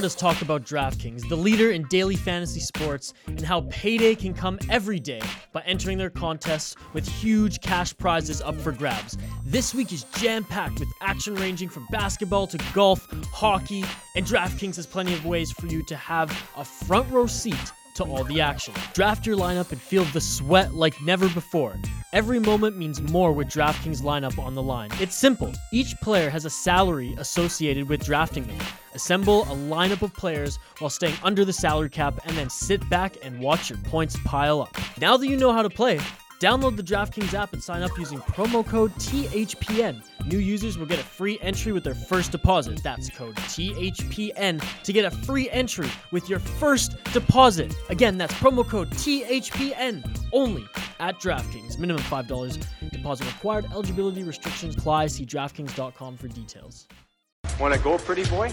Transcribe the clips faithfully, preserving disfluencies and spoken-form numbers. heard us talk about DraftKings, the leader in daily fantasy sports, and how payday can come every day by entering their contests with huge cash prizes up for grabs. This week is jam-packed with action ranging from basketball to golf, hockey, and DraftKings has plenty of ways for you to have a front row seat to all the action. Draft your lineup and feel the sweat like never before. Every moment means more with DraftKings lineup on the line. It's simple. Each player has a salary associated with drafting them. Assemble a lineup of players while staying under the salary cap and then sit back and watch your points pile up. Now that you know how to play, download the DraftKings app and sign up using promo code T H P N. New users will get a free entry with their first deposit. That's code T H P N to get a free entry with your first deposit. Again, that's promo code T H P N only at DraftKings. Minimum five dollars deposit required. Eligibility restrictions apply. See DraftKings dot com for details. Want to go, pretty boy?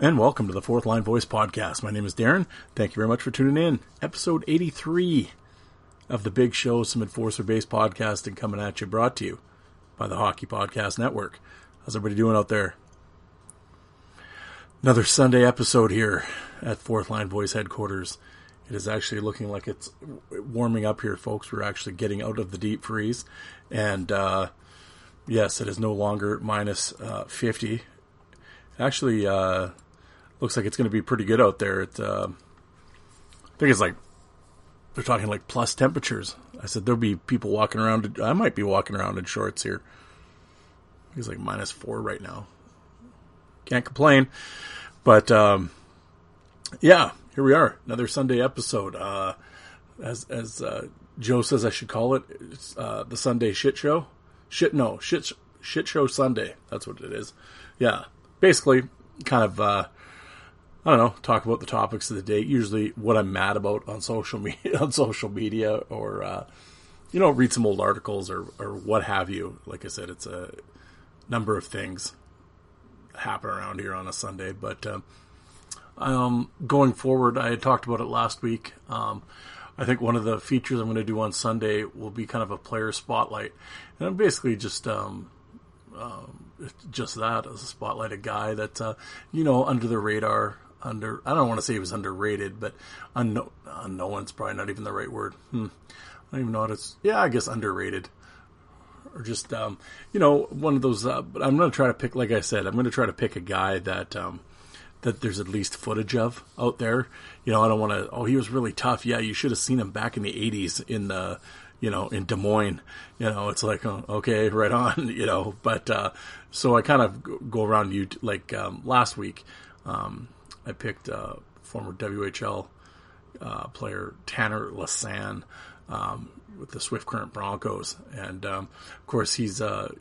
And welcome to the Fourth Line Voice podcast. My name is Darren. Thank you very much for tuning in. Episode eighty-three of the Big Show, some enforcer-based podcasting coming at you, brought to you by the Hockey Podcast Network. How's everybody doing out there? Another Sunday episode here at Fourth Line Voice headquarters. It is actually looking like it's warming up here, folks. We're actually getting out of the deep freeze. And uh, yes, it is no longer minus uh, fifty. Actually, uh... looks like it's going to be pretty good out there. It, uh, I think it's like, they're talking like plus temperatures. I said, there'll be people walking around. I might be walking around in shorts here. It's like minus four right now. Can't complain. But, um, yeah, here we are. Another Sunday episode. Uh, as, as, uh, Joe says I should call it, it's, uh, the Sunday shit show. Shit, no, shit, shit show Sunday. That's what it is. Yeah. Basically, kind of, uh, I don't know, talk about the topics of the day, usually what I'm mad about on social media, on social media or, uh, you know, read some old articles or, or what have you. Like I said, it's a number of things happen around here on a Sunday. But um, um, going forward, I had talked about it last week. Um, I think one of the features I'm going to do on Sunday will be kind of a player spotlight. And I'm basically just... Um, um, just that, as a spotlight, a guy that, uh, you know, under the radar. Under, I don't want to say he was underrated, but unknown, unknown's probably not even the right word. Hmm. I don't even know what it's, yeah, I guess underrated. Or just, um, you know, one of those, uh, but I'm going to try to pick, like I said, I'm going to try to pick a guy that, um, that there's at least footage of out there. You know, I don't want to, oh, he was really tough. Yeah, you should have seen him back in the eighties in the, you know, in Des Moines. You know, it's like, oh, okay, right on, you know. But, uh, so I kind of go around you, like, um, last week, um, I picked uh, former W H L uh, player Tanner LaSanne um, with the Swift Current Broncos, and um, of course he's uh,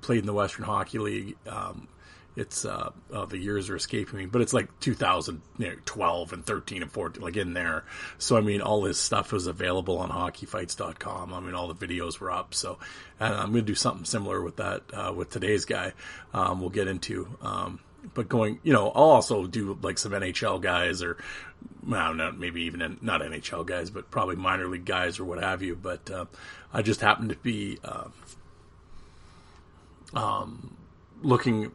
played in the Western Hockey League. Um, it's uh, oh, the years are escaping me, but it's like two thousand twelve and thirteen and fourteen, like in there. So I mean, all his stuff was available on hockey fights dot com. I mean, all the videos were up. So and I'm going to do something similar with that uh, with today's guy. Um, we'll get into. Um, But going, you know, I'll also do like some N H L guys or, well, not, maybe even not N H L guys, but probably minor league guys or what have you. But uh, I just happened to be uh, um, looking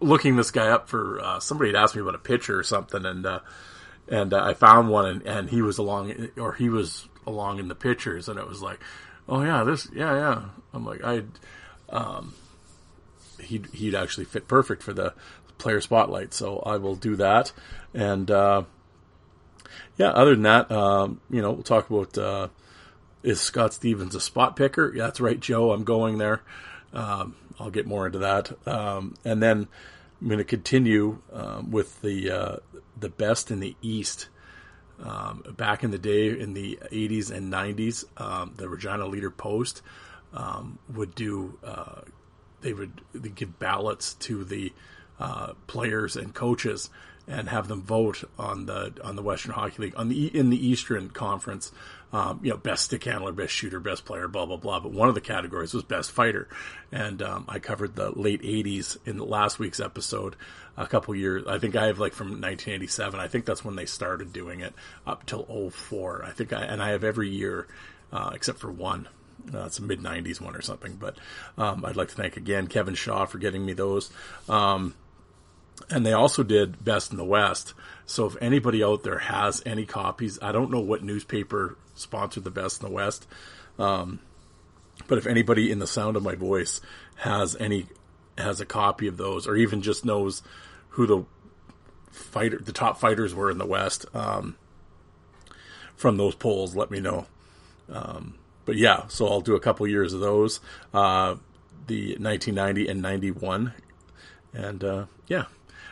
looking this guy up for uh, somebody had asked me about a pitcher or something, and uh, and uh, I found one, and, and he was along or he was along in the pitchers, and it was like, oh yeah, this, yeah, yeah. I'm like, I, um, he'd he'd actually fit perfect for the player spotlight, so I will do that. And uh yeah other than that, um you know, we'll talk about uh is Scott Stevens a spot picker? Yeah, that's right, Joe, I'm going there. um I'll get more into that. Um and then I'm going to continue um, with the uh, the best in the East. Um, back in the day, in the eighties and nineties, um, the Regina Leader Post um, would do. Uh, they would they'd give ballots to the uh, players and coaches and have them vote on the on the Western Hockey League on the in the Eastern Conference. Um, you know, best stick handler, best shooter, best player, blah, blah, blah. But one of the categories was best fighter. And um, I covered the late eighties in the last week's episode a couple years. I think I have like from nineteen eighty-seven. I think that's when they started doing it up till oh four. I think I, and I have every year uh, except for one. Uh, it's a mid nineties one or something. But um, I'd like to thank again Kevin Shaw for getting me those. Um, and they also did Best in the West. So if anybody out there has any copies, I don't know what newspaper sponsored the Best in the West, um, but if anybody in the sound of my voice has any has a copy of those, or even just knows who the fighter the top fighters were in the West um, from those polls, let me know. Um, but yeah, so I'll do a couple years of those, uh, the nineteen ninety and ninety-one, and uh, yeah,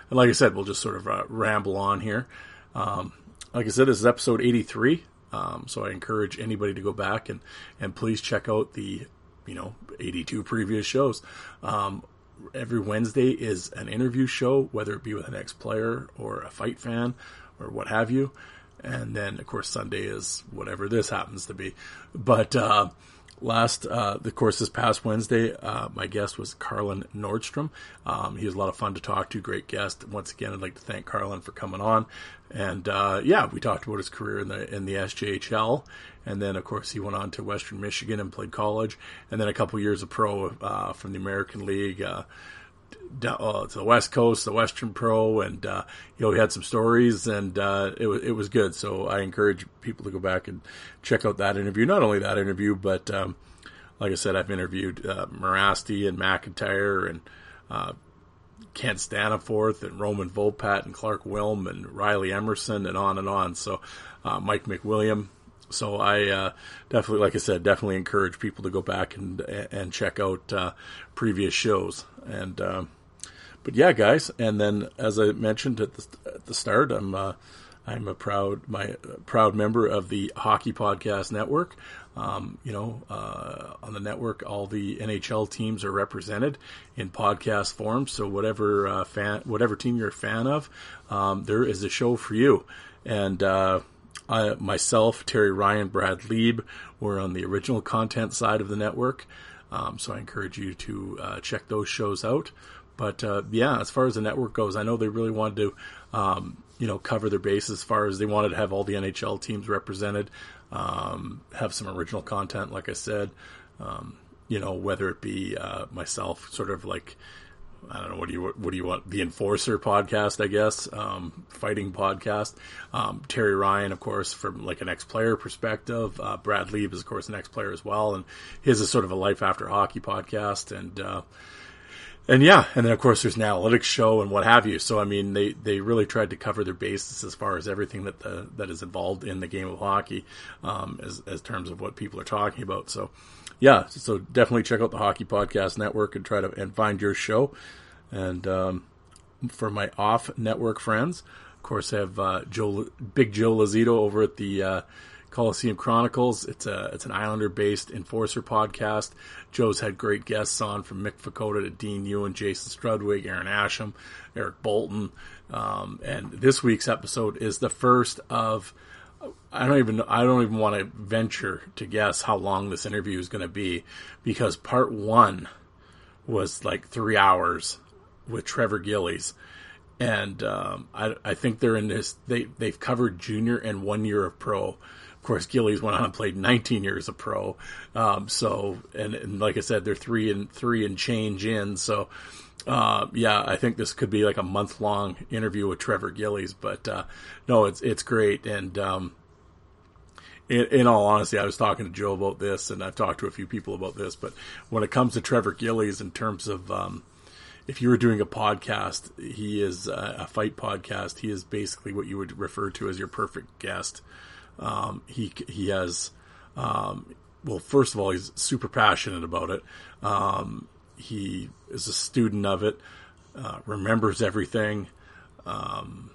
and like I said, we'll just sort of uh, ramble on here. Um, like I said, this is episode eighty-three. Um, so I encourage anybody to go back and, and please check out the, you know, eighty-two previous shows. Um, every Wednesday is an interview show, whether it be with an ex-player or a fight fan or what have you. And then, of course, Sunday is whatever this happens to be. But uh, last, uh, of course, this past Wednesday, uh, my guest was Carlin Nordstrom. Um, he was a lot of fun to talk to, great guest. Once again, I'd like to thank Carlin for coming on. And, uh, yeah, we talked about his career in the, in the S J H L. And then, of course, he went on to Western Michigan and played college. And then a couple years of pro, uh, from the American League, uh, down, uh, to the West Coast, the Western Pro. And, uh, you know, he had some stories and, uh, it was, it was good. So I encourage people to go back and check out that interview. Not only that interview, but, um, like I said, I've interviewed, uh, Mirasty and McIntyre and, uh, Kent Staniforth and Roman Volpat and Clark Wilm and Riley Emerson and on and on. So, uh, Mike McWilliam. So I, uh, definitely, like I said, definitely encourage people to go back and, and check out, uh, previous shows. And, um, but yeah, guys. And then, as I mentioned at the, at the start, I'm, uh, I'm a proud, my uh, proud member of the Hockey Podcast Network. Um, you know, uh, on the network, all the N H L teams are represented in podcast form. So whatever, uh, fan, whatever team you're a fan of, um, there is a show for you. And, uh, I, myself, Terry Ryan, Brad Lieb, were on the original content side of the network. Um, so I encourage you to, uh, check those shows out. But, uh, yeah, as far as the network goes, I know they really wanted to, um, you know, cover their base as far as they wanted to have all the N H L teams represented, um, have some original content, like I said, um, you know, whether it be, uh, myself sort of like, I don't know, what do you, what do you want? The Enforcer podcast, I guess, um, fighting podcast, um, Terry Ryan, of course, from like an ex-player perspective, uh, Brad Lieb is of course an ex-player as well. And his is sort of a life after hockey podcast. And, uh, And yeah, and then of course there's an analytics show and what have you. So I mean, they, they really tried to cover their bases as far as everything that the, that is involved in the game of hockey, um, as, as terms of what people are talking about. So yeah, so definitely check out the Hockey Podcast Network and try to and find your show. And um, for my off network friends, of course, I have uh, Joe, Big Joe Lazito over at the uh, Coliseum Chronicles. It's a it's an Islander-based Enforcer podcast. Joe's had great guests on, from Mick Fakota to Dean Ewan, Jason Strudwig, Aaron Asham, Eric Bolton. Um, and this week's episode is the first of I don't even I don't even want to venture to guess how long this interview is going to be, because part one was like three hours with Trevor Gillies. And um, I, I think they're in this. They they've covered junior and one year of pro. Of course, Gillies went on and played nineteen years of pro. Um, so, and, and like I said, they're three and three and change in. So, uh, yeah, I think this could be like a month long interview with Trevor Gillies. But uh, no, it's it's great. And um, in, in all honesty, I was talking to Joe about this, and I've talked to a few people about this. But when it comes to Trevor Gillies, in terms of um, if you were doing a podcast, he is uh, a fight podcast. He is basically what you would refer to as your perfect guest. Um, he, he has, um, well, first of all, he's super passionate about it. Um, he is a student of it. uh, remembers everything, um,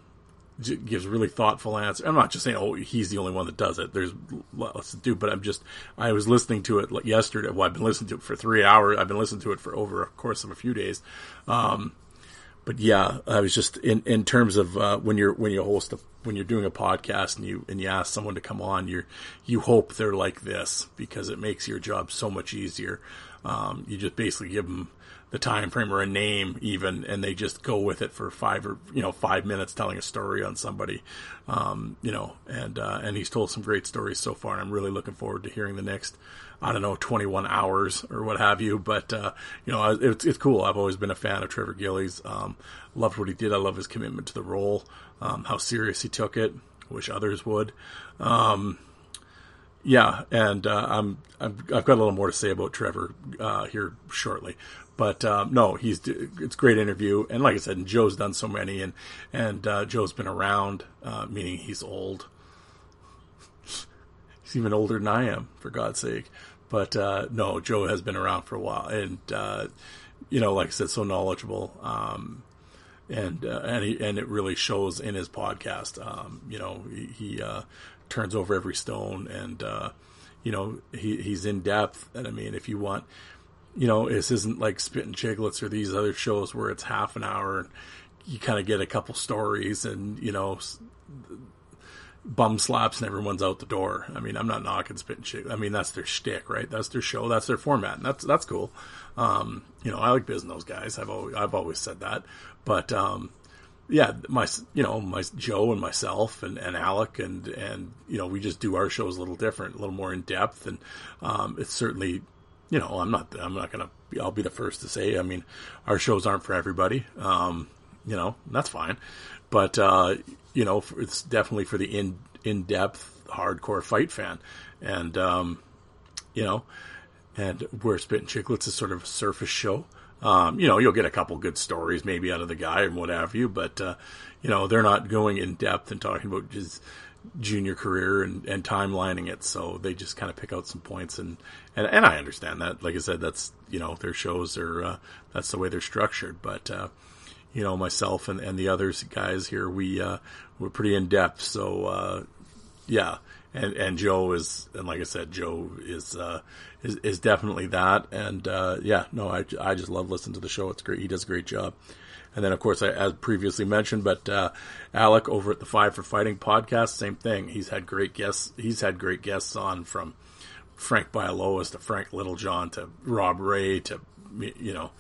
gives really thoughtful answers. I'm not just saying, oh, he's the only one that does it. There's lots to do, but I'm just, I was listening to it yesterday. Well, I've been listening to it for three hours. I've been listening to it for over a course of a few days. Um, but yeah, I was just in, in terms of, uh, when you're, when you host a, when you're doing a podcast and you, and you ask someone to come on, you're, you hope they're like this because it makes your job so much easier. Um, you just basically give them the time frame or a name even, and they just go with it for five or, you know, five minutes telling a story on somebody, um, you know, and, uh, and he's told some great stories so far. And I'm really looking forward to hearing the next, I don't know, twenty-one hours or what have you. But, uh, you know, it's, it's cool. I've always been a fan of Trevor Gillies. Um, loved what he did. I love his commitment to the role, um, how serious he took it. Wish others would. Um, Yeah, and uh, I'm, I'm I've got a little more to say about Trevor uh, here shortly, but um, no, he's it's a great interview, and like I said, and Joe's done so many, and and uh, Joe's been around, uh, meaning he's old. He's even older than I am, for God's sake. But uh, no, Joe has been around for a while, and uh, you know, like I said, so knowledgeable, um, and uh, and he, and it really shows in his podcast. Um, you know, he. he uh, turns over every stone, and uh you know he he's in depth. And I mean, if you want, you know, this isn't like Spittin' Chicklets or these other shows where it's half an hour and you kind of get a couple stories and, you know, bum slaps and everyone's out the door. I mean, I'm not knocking Spittin' Chicklets. I mean, that's their shtick, right? That's their show, that's their format, and that's that's cool. Um you know, I like biz and those guys. I've always I've always said that, but um yeah, my, you know, my Joe and myself and, and Alec and, and, you know, we just do our shows a little different, a little more in depth. And, um, it's certainly, you know, I'm not, I'm not going to, I'll be the first to say, I mean, our shows aren't for everybody. Um, you know, that's fine. But, uh, you know, it's definitely for the in, in-depth hardcore fight fan. And, um, you know, and where Spittin' Chicklets is sort of a surface show. Um, you know, you'll get a couple good stories maybe out of the guy and what have you, but, uh, you know, they're not going in depth and talking about his junior career and, and timelining it. So they just kind of pick out some points, and, and, and I understand that. Like I said, that's, you know, their shows are, uh, that's the way they're structured. But, uh, you know, myself and, and the others guys here, we, uh, we're pretty in depth. So, uh, yeah. And, and Joe is, and like I said, Joe is, uh, is, is definitely that. And, uh, yeah, no, I, I just love listening to the show. It's great. He does a great job. And then, of course, I, as previously mentioned, but, uh, Alec over at the Five for Fighting podcast, same thing. He's had great guests. He's had great guests on, from Frank Bialoas to Frank Littlejohn to Rob Ray to, you know,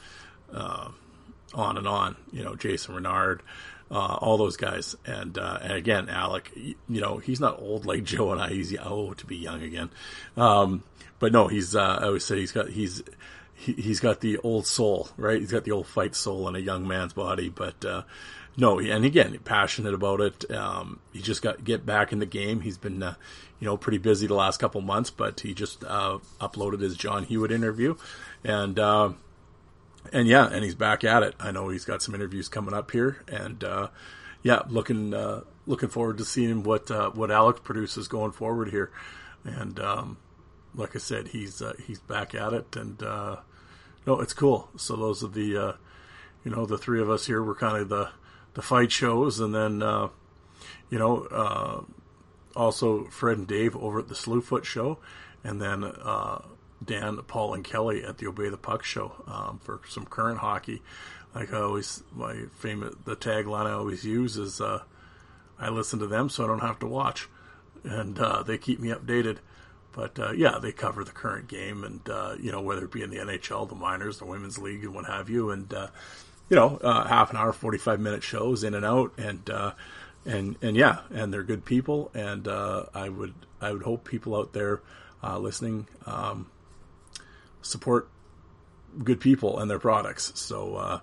uh, on and on, you know, Jason Renard. Uh, all those guys. And, uh, and again, Alec, you know, he's not old like Joe and I. He's, oh, to be young again. Um, but no, he's, uh, I always say he's got, he's, he, he's got the old soul, right? He's got the old fight soul in a young man's body. But, uh, no, and again, passionate about it. Um, he just got, get back in the game. He's been, uh, you know, pretty busy the last couple months, but he just, uh, uploaded his John Hewitt interview, and, uh, And yeah, and he's back at it. I know he's got some interviews coming up here, and uh, yeah, looking uh, looking forward to seeing what uh, what Alec produces going forward here. And um, like I said, he's uh, he's back at it, and uh, no, it's cool. So those are the uh, you know the three of us here were kind of the the fight shows, and then uh, you know uh, also Fred and Dave over at the Slewfoot Show, and then. Uh, Dan, Paul, and Kelly at the Obey the Puck show um, for some current hockey. Like I always, my famous, the tagline I always use is, uh, I listen to them so I don't have to watch. And uh, they keep me updated. But uh, yeah, they cover the current game and, uh, you know, whether it be in the N H L, the minors, the women's league, and what have you. And, uh, you know, uh, half an hour, forty-five minute shows in and out. And, uh, and, and yeah, and they're good people. And uh, I would, I would hope people out there uh, listening, um, support good people and their products. So uh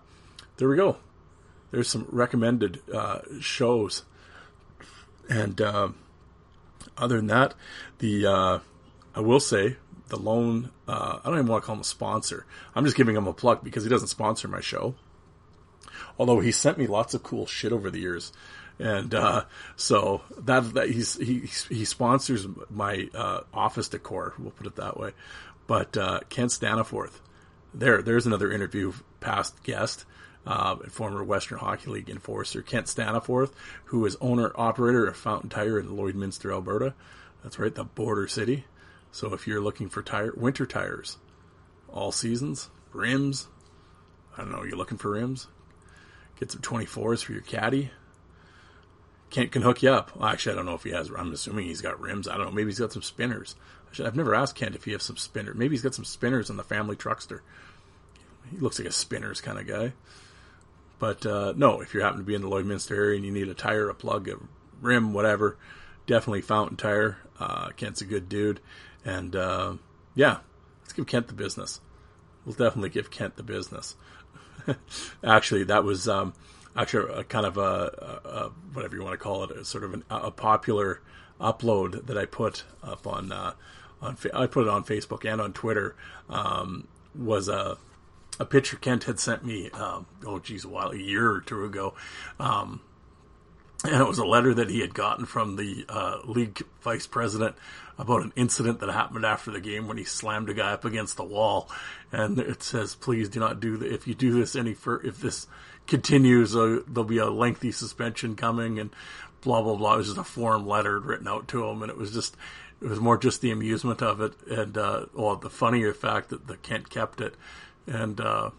there we go. There's some recommended uh shows. And uh other than that, the uh I will say the lone uh I don't even want to call him a sponsor. I'm just giving him a plug because he doesn't sponsor my show. Although he sent me lots of cool shit over the years. And uh, so that, that he's he he sponsors my uh office decor, we'll put it that way. But uh, Kent Staniforth, there, there's another interview, past guest. uh, former Western Hockey League enforcer Kent Staniforth, who is owner-operator of Fountain Tire in Lloydminster, Alberta. That's right, the border city. So if you're looking for tire winter tires, all seasons, rims, I don't know, you're looking for rims? Get some twenty-fours for your caddy. Kent can hook you up. Well, actually, I don't know if he has. I'm assuming he's got rims. I don't know. Maybe he's got some spinners. Actually, I've never asked Kent if he has some spinners. Maybe he's got some spinners in the family truckster. He looks like a spinners kind of guy. But uh, no, if you happen to be in the Lloydminster area and you need a tire, a plug, a rim, whatever, definitely Fountain Tire. Uh, Kent's a good dude. And uh, yeah, let's give Kent the business. We'll definitely give Kent the business. Actually, that was... Um, Actually, a kind of a, a, a, whatever you want to call it, a sort of an, a popular upload that I put up on, uh, on fa- I put it on Facebook and on Twitter, um, was a, a picture Kent had sent me, um, oh geez, a while, a year or two ago, um, and it was a letter that he had gotten from the uh, league vice president about an incident that happened after the game when he slammed a guy up against the wall. And it says, please do not do that. If you do this any further, if this continues, uh, there'll be a lengthy suspension coming and blah, blah, blah. It was just a form letter written out to him. And it was just, it was more just the amusement of it. And, uh, well, the funnier fact that the Kent kept it. And, uh,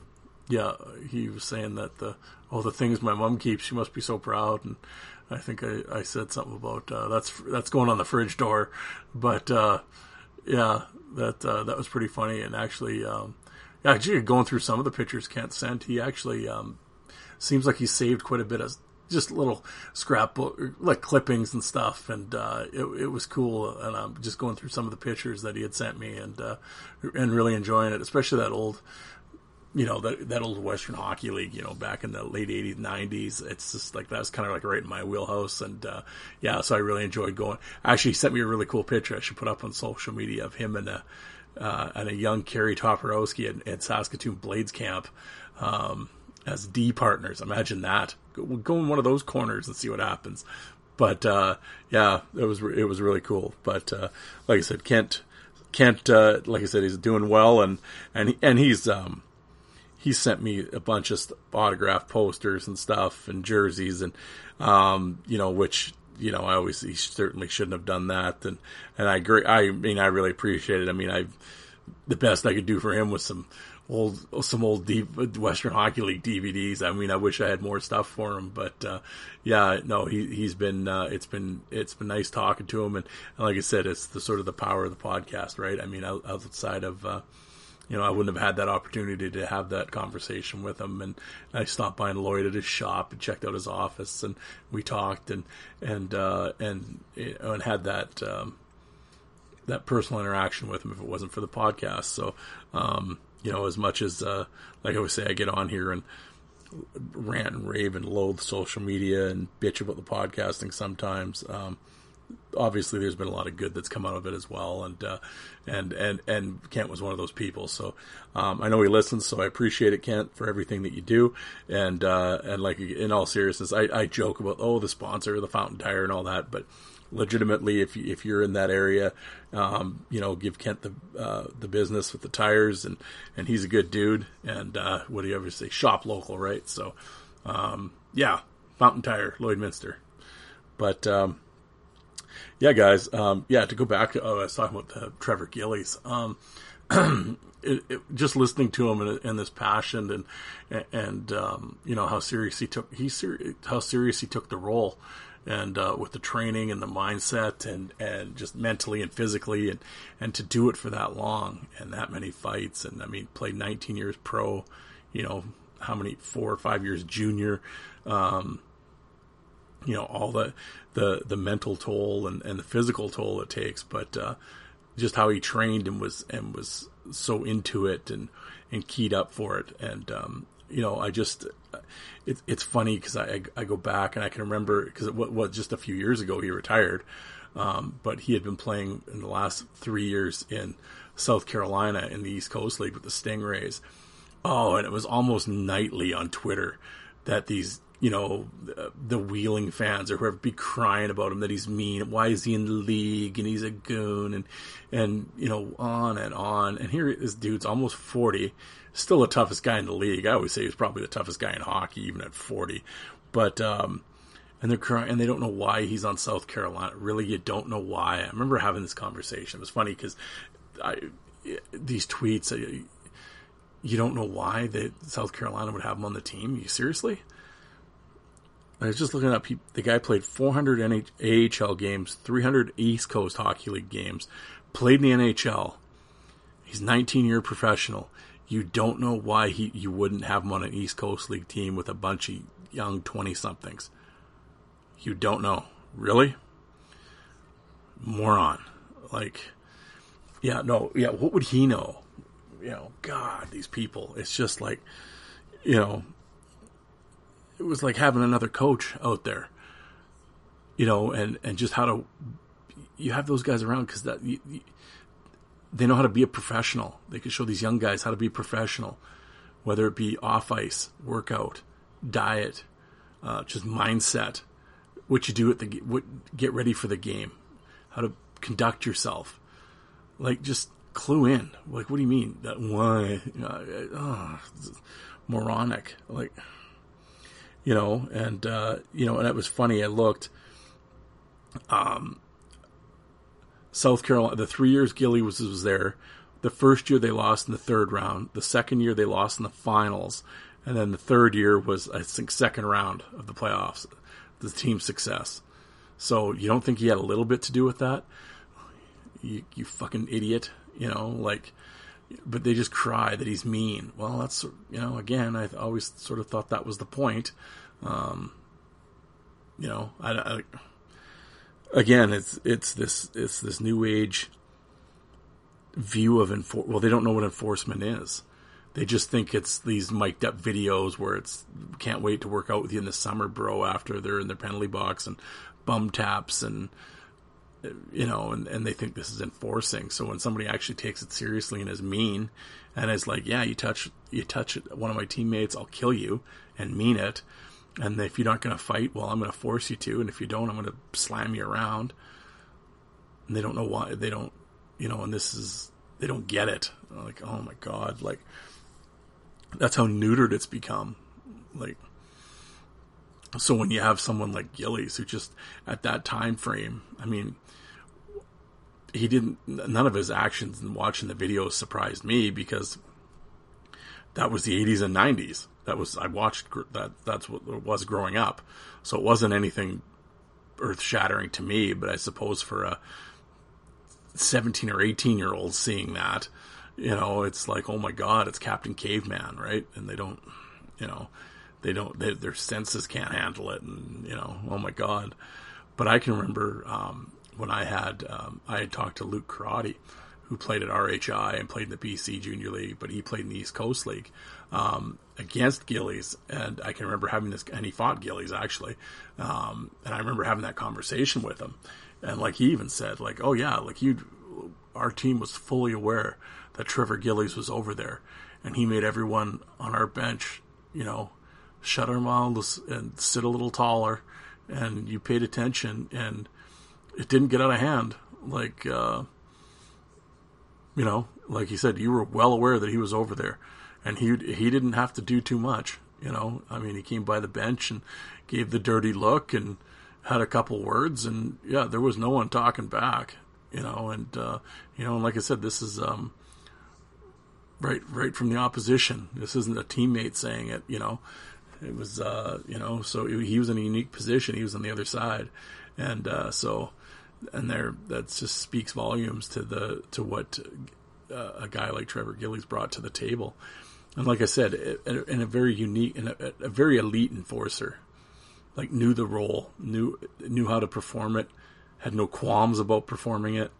yeah, he was saying that the, all the things my mom keeps, she must be so proud. And I think I, I said something about uh, that's that's going on the fridge door, but uh, yeah, that uh, that was pretty funny. And actually, um, actually going through some of the pictures Kent sent, he actually um, seems like he saved quite a bit of just little scrapbook like clippings and stuff, and uh, it it was cool. And I'm um, just going through some of the pictures that he had sent me, and uh, and really enjoying it, especially that old. You know, that that old Western Hockey League, you know, back in the late eighties, nineties. It's just like, that was kind of like right in my wheelhouse. And, uh, yeah, so I really enjoyed going. Actually, he sent me a really cool picture I should put up on social media of him and a, uh, and a young Kerry Toporowski at, at Saskatoon Blades Camp, um, as D partners. Imagine that. Go, go in one of those corners and see what happens. But, uh, yeah, it was, it was really cool. But, uh, like I said, Kent, Kent, uh, like I said, he's doing well, and, and, and he's, um, he sent me a bunch of autographed posters and stuff and jerseys and, um, you know, which, you know, I always, he certainly shouldn't have done that. And, and I agree. I mean, I really appreciate it. I mean, I, the best I could do for him was some old, some old D, Western Hockey League D V Ds. I mean, I wish I had more stuff for him, but, uh, yeah, no, he, he's been, uh, it's been, it's been nice talking to him. And, and like I said, it's the sort of the power of the podcast, right? I mean, outside of, uh, you know, I wouldn't have had that opportunity to have that conversation with him. And I stopped by and Lloyd at his shop and checked out his office, and we talked and, and, uh, and, you know, and had that, um, that personal interaction with him if it wasn't for the podcast. So, um, you know, as much as, uh, like I always say, I get on here and rant and rave and loathe social media and bitch about the podcasting sometimes, um, obviously there's been a lot of good that's come out of it as well. And, uh, and, and, and Kent was one of those people. So, um, I know he listens, so I appreciate it, Kent, for everything that you do. And, uh, and like in all seriousness, I, I joke about, oh, the sponsor, the Fountain Tire and all that, but legitimately, if you, if you're in that area, um, you know, give Kent the, uh, the business with the tires, and, and he's a good dude. And, uh, what do you ever say? Shop local, right? So, um, yeah, Fountain Tire, Lloydminster. But, um, yeah, guys. Um, yeah, to go back, oh, I was talking about the Trevor Gillies. Um, it, it, just listening to him and, and this passion, and and um, you know how serious he took he ser- how serious he took the role, and uh, with the training and the mindset, and, and just mentally and physically, and, and to do it for that long and that many fights, and I mean, played nineteen years pro, you know, how many four or five years junior. Um, you know, all the, the, the mental toll and, and the physical toll it takes, but, uh, just how he trained and was, and was so into it and, and keyed up for it. And, um, you know, I just, it's, it's funny cause I, I go back and I can remember cause it was just a few years ago he retired. Um, but he had been playing in the last three years in South Carolina in the East Coast League with the Stingrays. Oh, and it was almost nightly on Twitter that these you know, the, the Wheeling fans or whoever be crying about him that he's mean. Why is he in the league? And he's a goon, and, and, you know, on and on. And here this dude's almost forty, still the toughest guy in the league. I always say he's probably the toughest guy in hockey, even at forty. But, um, and they're crying, and they don't know why he's on South Carolina. Really, you don't know why. I remember having this conversation. It was funny because I, these tweets, I, you don't know why that South Carolina would have him on the team. You seriously? I was just looking up. He, the guy played four hundred N H- A H L games, three hundred East Coast Hockey League games, played in the N H L. He's a nineteen-year professional. You don't know why he you wouldn't have him on an East Coast League team with a bunch of young twenty-somethings. You don't know. Really? Moron. Like, yeah, no, yeah, what would he know? You know, God, these people. It's just like, you know, it was like having another coach out there, you know, and, and just how to, you have those guys around because that you, you, they know how to be a professional. They can show these young guys how to be professional, whether it be off ice, workout, diet, uh, just mindset, what you do at the, what get ready for the game, how to conduct yourself, like just. Clue in. Like, what do you mean? That why? Oh, moronic. Like, you know, and, uh, you know, and it was funny. I looked, um, South Carolina, the three years Gillies was, was there, the first year they lost in the third round, the second year they lost in the finals, and then the third year was, I think, second round of the playoffs, the team's success. So you don't think he had a little bit to do with that? You, you fucking idiot. You know, like, but they just cry that he's mean. Well, that's, you know, again, I always sort of thought that was the point. Um, you know, I, I, again, it's, it's this, it's this new age view of enfor-. Well, they don't know what enforcement is. They just think it's these mic'd up videos where it's can't wait to work out with you in the summer, bro, after they're in their penalty box and bum taps and, you know, and, and they think this is enforcing. So when somebody actually takes it seriously and is mean and is like, yeah, you touch, you touch one of my teammates, I'll kill you, and mean it. And if you're not going to fight, well, I'm going to force you to. And if you don't, I'm going to slam you around. And they don't know why they don't, you know, and this is, they don't get it. Like, oh my God. Like that's how neutered it's become. Like, so when you have someone like Gillies, who just at that time frame, I mean, he didn't, none of his actions and watching the videos surprised me because that was the eighties and nineties. That was, I watched that, that's what it was growing up. So it wasn't anything earth shattering to me, but I suppose for a seventeen or eighteen year old seeing that, you know, it's like, oh my God, it's Captain Caveman, right? And they don't, you know, They don't, they, their senses can't handle it. And, you know, oh my God. But I can remember, um, when I had, um, I had talked to Luke Carotti, who played at R H I and played in the B C Junior League, but he played in the East Coast League, um, against Gillies. And I can remember having this, and he fought Gillies actually. Um, and I remember having that conversation with him. And like, he even said like, oh yeah, like you, our team was fully aware that Trevor Gillies was over there and he made everyone on our bench, you know, shut our mouths and sit a little taller, and you paid attention, and it didn't get out of hand. Like, uh, you know, like he said, you were well aware that he was over there, and he he didn't have to do too much. You know, I mean, he came by the bench and gave the dirty look and had a couple words, and yeah, there was no one talking back. You know, and uh, you know, and like I said, this is um, right right from the opposition. This isn't a teammate saying it. You know. It was, uh, you know, so he was in a unique position. He was on the other side. And, uh, so, and there, that just speaks volumes to the, to what uh, a guy like Trevor Gillies brought to the table. And like I said, in a very unique and a very elite enforcer, like knew the role, knew, knew how to perform it, had no qualms about performing it.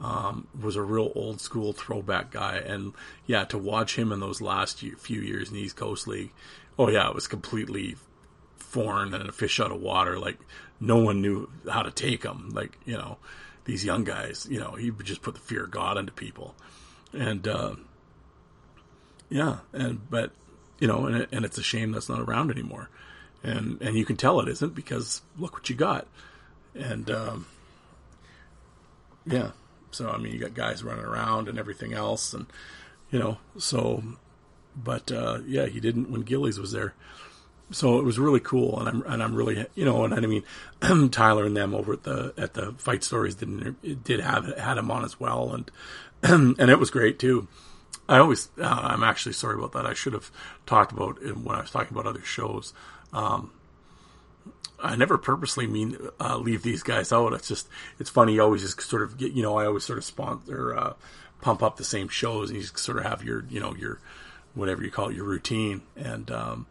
Um, was a real old school throwback guy. And yeah, to watch him in those last year, few years in the East Coast League, oh yeah, it was completely foreign and a fish out of water. Like no one knew how to take him. Like, you know, these young guys, you know, he would just put the fear of God into people. And, uh, yeah. And, but you know, and, it, and it's a shame that's not around anymore. And and you can tell it isn't because look what you got. And, um, yeah. So, I mean, you got guys running around and everything else. And, you know, so, but, uh, yeah, he didn't when Gillies was there. So it was really cool. And I'm, and I'm really, you know, and I mean, Tyler and them over at the, at the Fight Stories didn't, did have, had him on as well. And, and it was great too. I always, uh, I'm actually sorry about that. I should have talked about it when I was talking about other shows. Um, I never purposely mean uh, leave these guys out. It's just, it's funny. You always just sort of get, you know, I always sort of sponsor, uh, pump up the same shows, and you just sort of have your, you know, your, whatever you call it, your routine. And, um,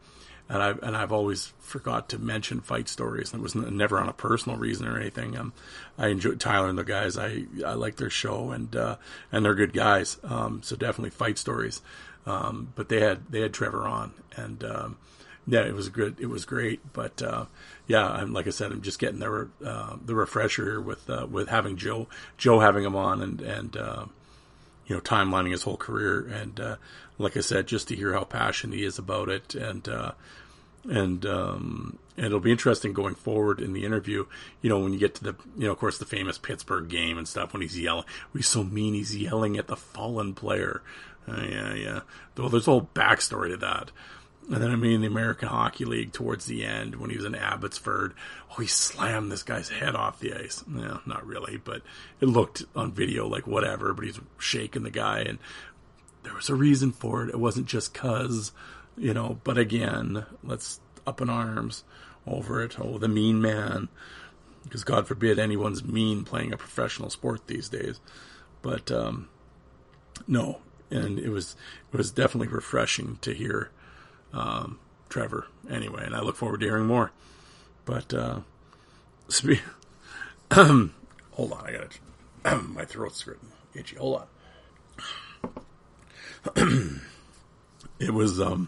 and I've, and I've always forgot to mention Fight Stories. It was never on a personal reason or anything. Um, I enjoyed Tyler and the guys. I, I like their show, and, uh, and they're good guys. Um, so definitely Fight Stories. Um, but they had, they had Trevor on, and, um, yeah, it was good. It was great, but uh, yeah, I'm like I said, I'm just getting the uh, the refresher here with uh, with having Joe Joe having him on, and and uh, you know, timelining his whole career, and uh, like I said, just to hear how passionate he is about it, and uh, and um, and it'll be interesting going forward in the interview. You know, when you get to the, you know, of course, the famous Pittsburgh game and stuff, when he's yelling, he's so mean. He's yelling at the fallen player. Uh, yeah, yeah. Well, there's a whole backstory to that. And then, I mean, the American Hockey League towards the end, when he was in Abbotsford, oh, he slammed this guy's head off the ice. No, not really, but it looked on video like whatever, but he's shaking the guy, and there was a reason for it. It wasn't just because, you know, but again, let's up in arms over it. Oh, the mean man, because God forbid anyone's mean playing a professional sport these days. But um, no, and it was it was definitely refreshing to hear Um, Trevor anyway, and I look forward to hearing more, but uh, spe- hold on, I got it. My throat's itchy, hold on. it was um,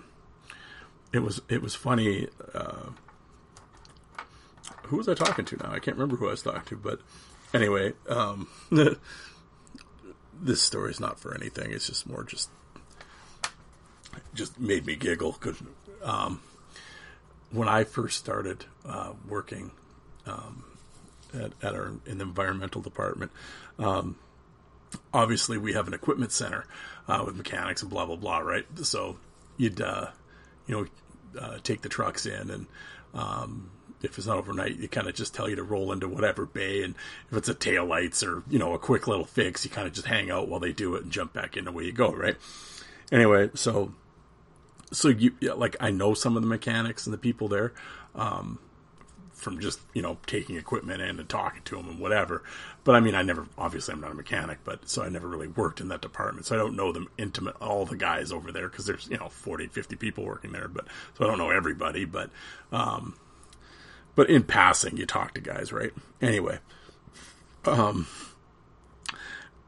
it was it was funny. Uh, who was I talking to now? I can't remember who I was talking to, but anyway, um, this story's not for anything. It's just more just just made me giggle. Cause, um, when I first started, uh, working, um, at, at our, in the environmental department, um, obviously we have an equipment center, uh, with mechanics and blah, blah, blah. Right. So you'd, uh, you know, uh, take the trucks in, and, um, if it's not overnight, they kind of just tell you to roll into whatever bay. And if it's a taillights or, you know, a quick little fix, you kind of just hang out while they do it and jump back in, away you go. Right. Anyway, so, so you, yeah, like, I know some of the mechanics and the people there, um, from just, you know, taking equipment in and talking to them and whatever. But I mean, I never, obviously I'm not a mechanic, but so I never really worked in that department. So I don't know them intimate, all the guys over there, cause there's, you know, forty, fifty people working there, but so I don't know everybody, but, um, but in passing, you talk to guys, right? Anyway, um,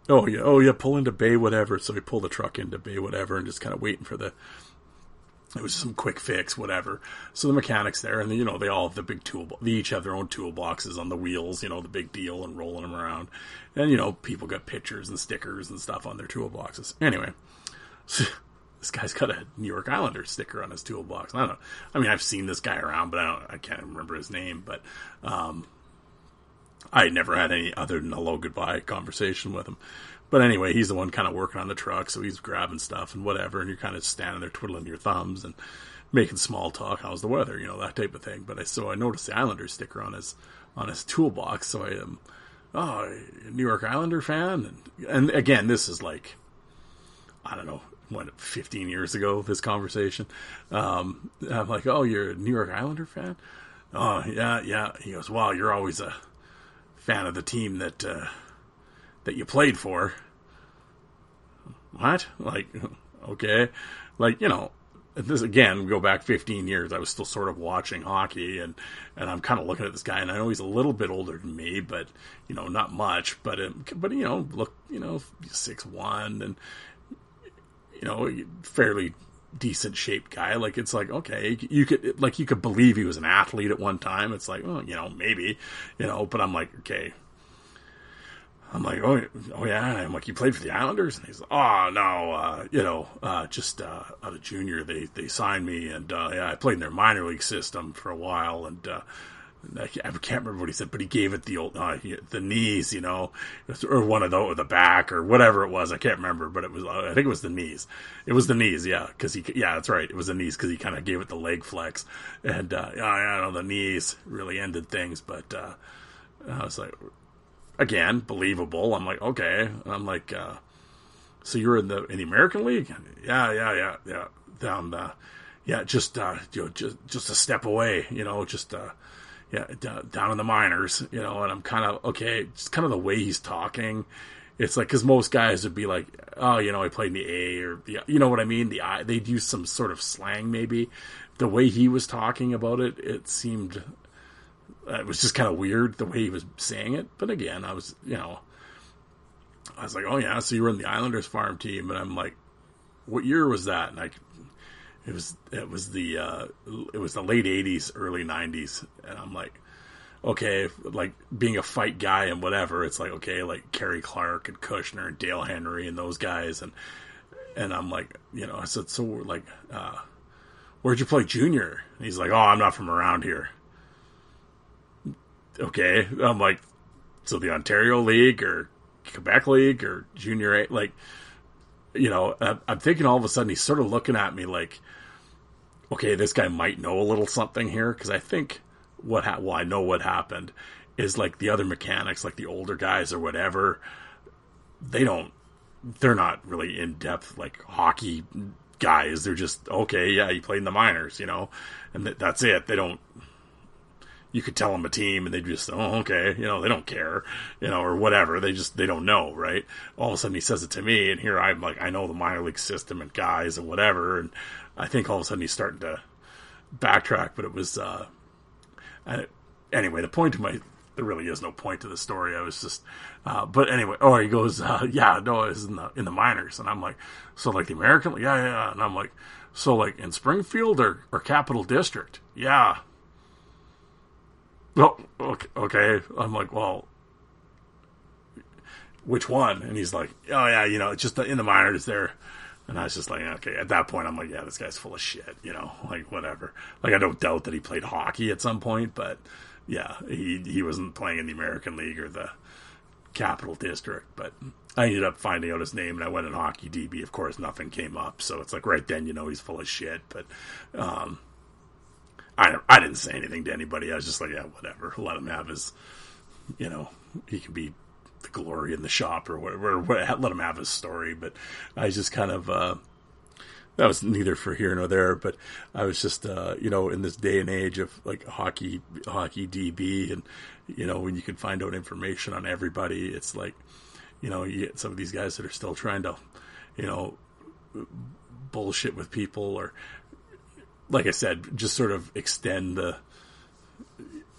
Oh yeah, oh yeah, pull into bay whatever. So we pull the truck into bay whatever, and just kind of waiting for the. It was some quick fix, whatever. So the mechanics there, and the, you know, they all have the big tool. They each have their own toolboxes on the wheels, you know, the big deal, and rolling them around. And you know, people got pictures and stickers and stuff on their toolboxes. Anyway, so this guy's got a New York Islander sticker on his toolbox. I don't know. I mean, I've seen this guy around, but I don't. I can't remember his name, but. um I never had any other than hello, goodbye conversation with him. But anyway, he's the one kind of working on the truck, so he's grabbing stuff and whatever, and you're kind of standing there twiddling your thumbs and making small talk. How's the weather? You know, that type of thing. But I, so I noticed the Islander sticker on his, on his toolbox. So I am, oh, a New York Islander fan. And, and again, this is like, I don't know, what, fifteen years ago, this conversation. Um, I'm like, oh, you're a New York Islander fan? Oh yeah. Yeah. He goes, wow, you're always a fan of the team that uh, that you played for. What? Like, okay. Like, you know, this again, we go back fifteen years. I was still sort of watching hockey, and, and I'm kind of looking at this guy, and I know he's a little bit older than me, but, you know, not much. But, um, but you know, look, you know, six one and, you know, fairly decent shaped guy. Like, it's like, okay, you could, like, you could believe he was an athlete at one time. It's like, well, you know, maybe, you know, but I'm like, okay, I'm like, oh, oh yeah. I'm like, you played for the Islanders? And he's like, oh, no, uh, you know, uh, just uh, out of junior, they, they signed me. And uh, yeah, I played in their minor league system for a while. And uh, I can't remember what he said, but he gave it the old, uh, the knees, you know, or one of those, or the back or whatever it was. I can't remember, but it was, I think it was the knees. It was the knees. Yeah. Cause he, yeah, that's right. It was the knees. Cause he kind of gave it the leg flex. And uh, I don't know, the knees really ended things. But uh, I was like, again, believable. I'm like, okay. And I'm like, uh, so you were in the in the American League? Yeah, yeah, yeah, yeah. Down the, yeah, just uh, you know, just just a step away, you know, just uh, yeah, d- down in the minors, you know. And I'm kind of okay. Just kind of the way he's talking. It's like because most guys would be like, oh, you know, I played in the A or the, you know what I mean. The I, they'd use some sort of slang maybe. The way he was talking about it, it seemed. It was just kind of weird the way he was saying it. But again, I was, you know, I was like, oh yeah, so you were in the Islanders farm team. And I'm like, what year was that? And I, it was, it was the, uh, it was the late eighties, early nineties. And I'm like, okay, if, like being a fight guy and whatever, it's like, okay, like Kerry Clark and Kushner and Dale Henry and those guys. And, and I'm like, you know, I said, so like, uh, where'd you play junior? And he's like, oh, I'm not from around here. Okay, I'm like, so the Ontario League or Quebec League or Junior A, like, you know, I'm thinking all of a sudden he's sort of looking at me like, okay, this guy might know a little something here, because I think what ha- well, I know what happened is like the other mechanics, like the older guys or whatever, they don't, they're not really in depth like hockey guys. They're just okay, yeah, you played in the minors, you know, and th- that's it. They don't. You could tell them a team and they'd just, oh, okay, you know, they don't care, you know, or whatever. They just, they don't know, right? All of a sudden he says it to me, and here I'm like, I know the minor league system and guys and whatever. And I think all of a sudden he's starting to backtrack, but it was, uh, I, anyway, the point to my, there really is no point to the story. I was just, uh, but anyway, oh, he goes, uh, yeah, no, it's in the, in the minors. And I'm like, so like the American League, yeah, yeah. And I'm like, so like in Springfield or, or Capital District? Yeah. Oh, okay, okay. I'm like, well, which one? And he's like, oh, yeah, you know, it's just in the minors there. And I was just like, okay, at that point, I'm like, yeah, this guy's full of shit, you know, like whatever. Like, I don't doubt that he played hockey at some point, but yeah, he, he wasn't playing in the American League or the Capital District. But I ended up finding out his name, and I went in Hockey D B. Of course, nothing came up. So it's like right then, you know, he's full of shit. But, um, I, I didn't say anything to anybody. I was just like, yeah, whatever. Let him have his, you know, he can be the glory in the shop or whatever. Let him have his story. But I just kind of, uh, that was neither for here nor there. But I was just, uh, you know, in this day and age of like hockey, hockey D B, and, you know, when you can find out information on everybody, it's like, you know, you get some of these guys that are still trying to, you know, bullshit with people or, like I said, just sort of extend the,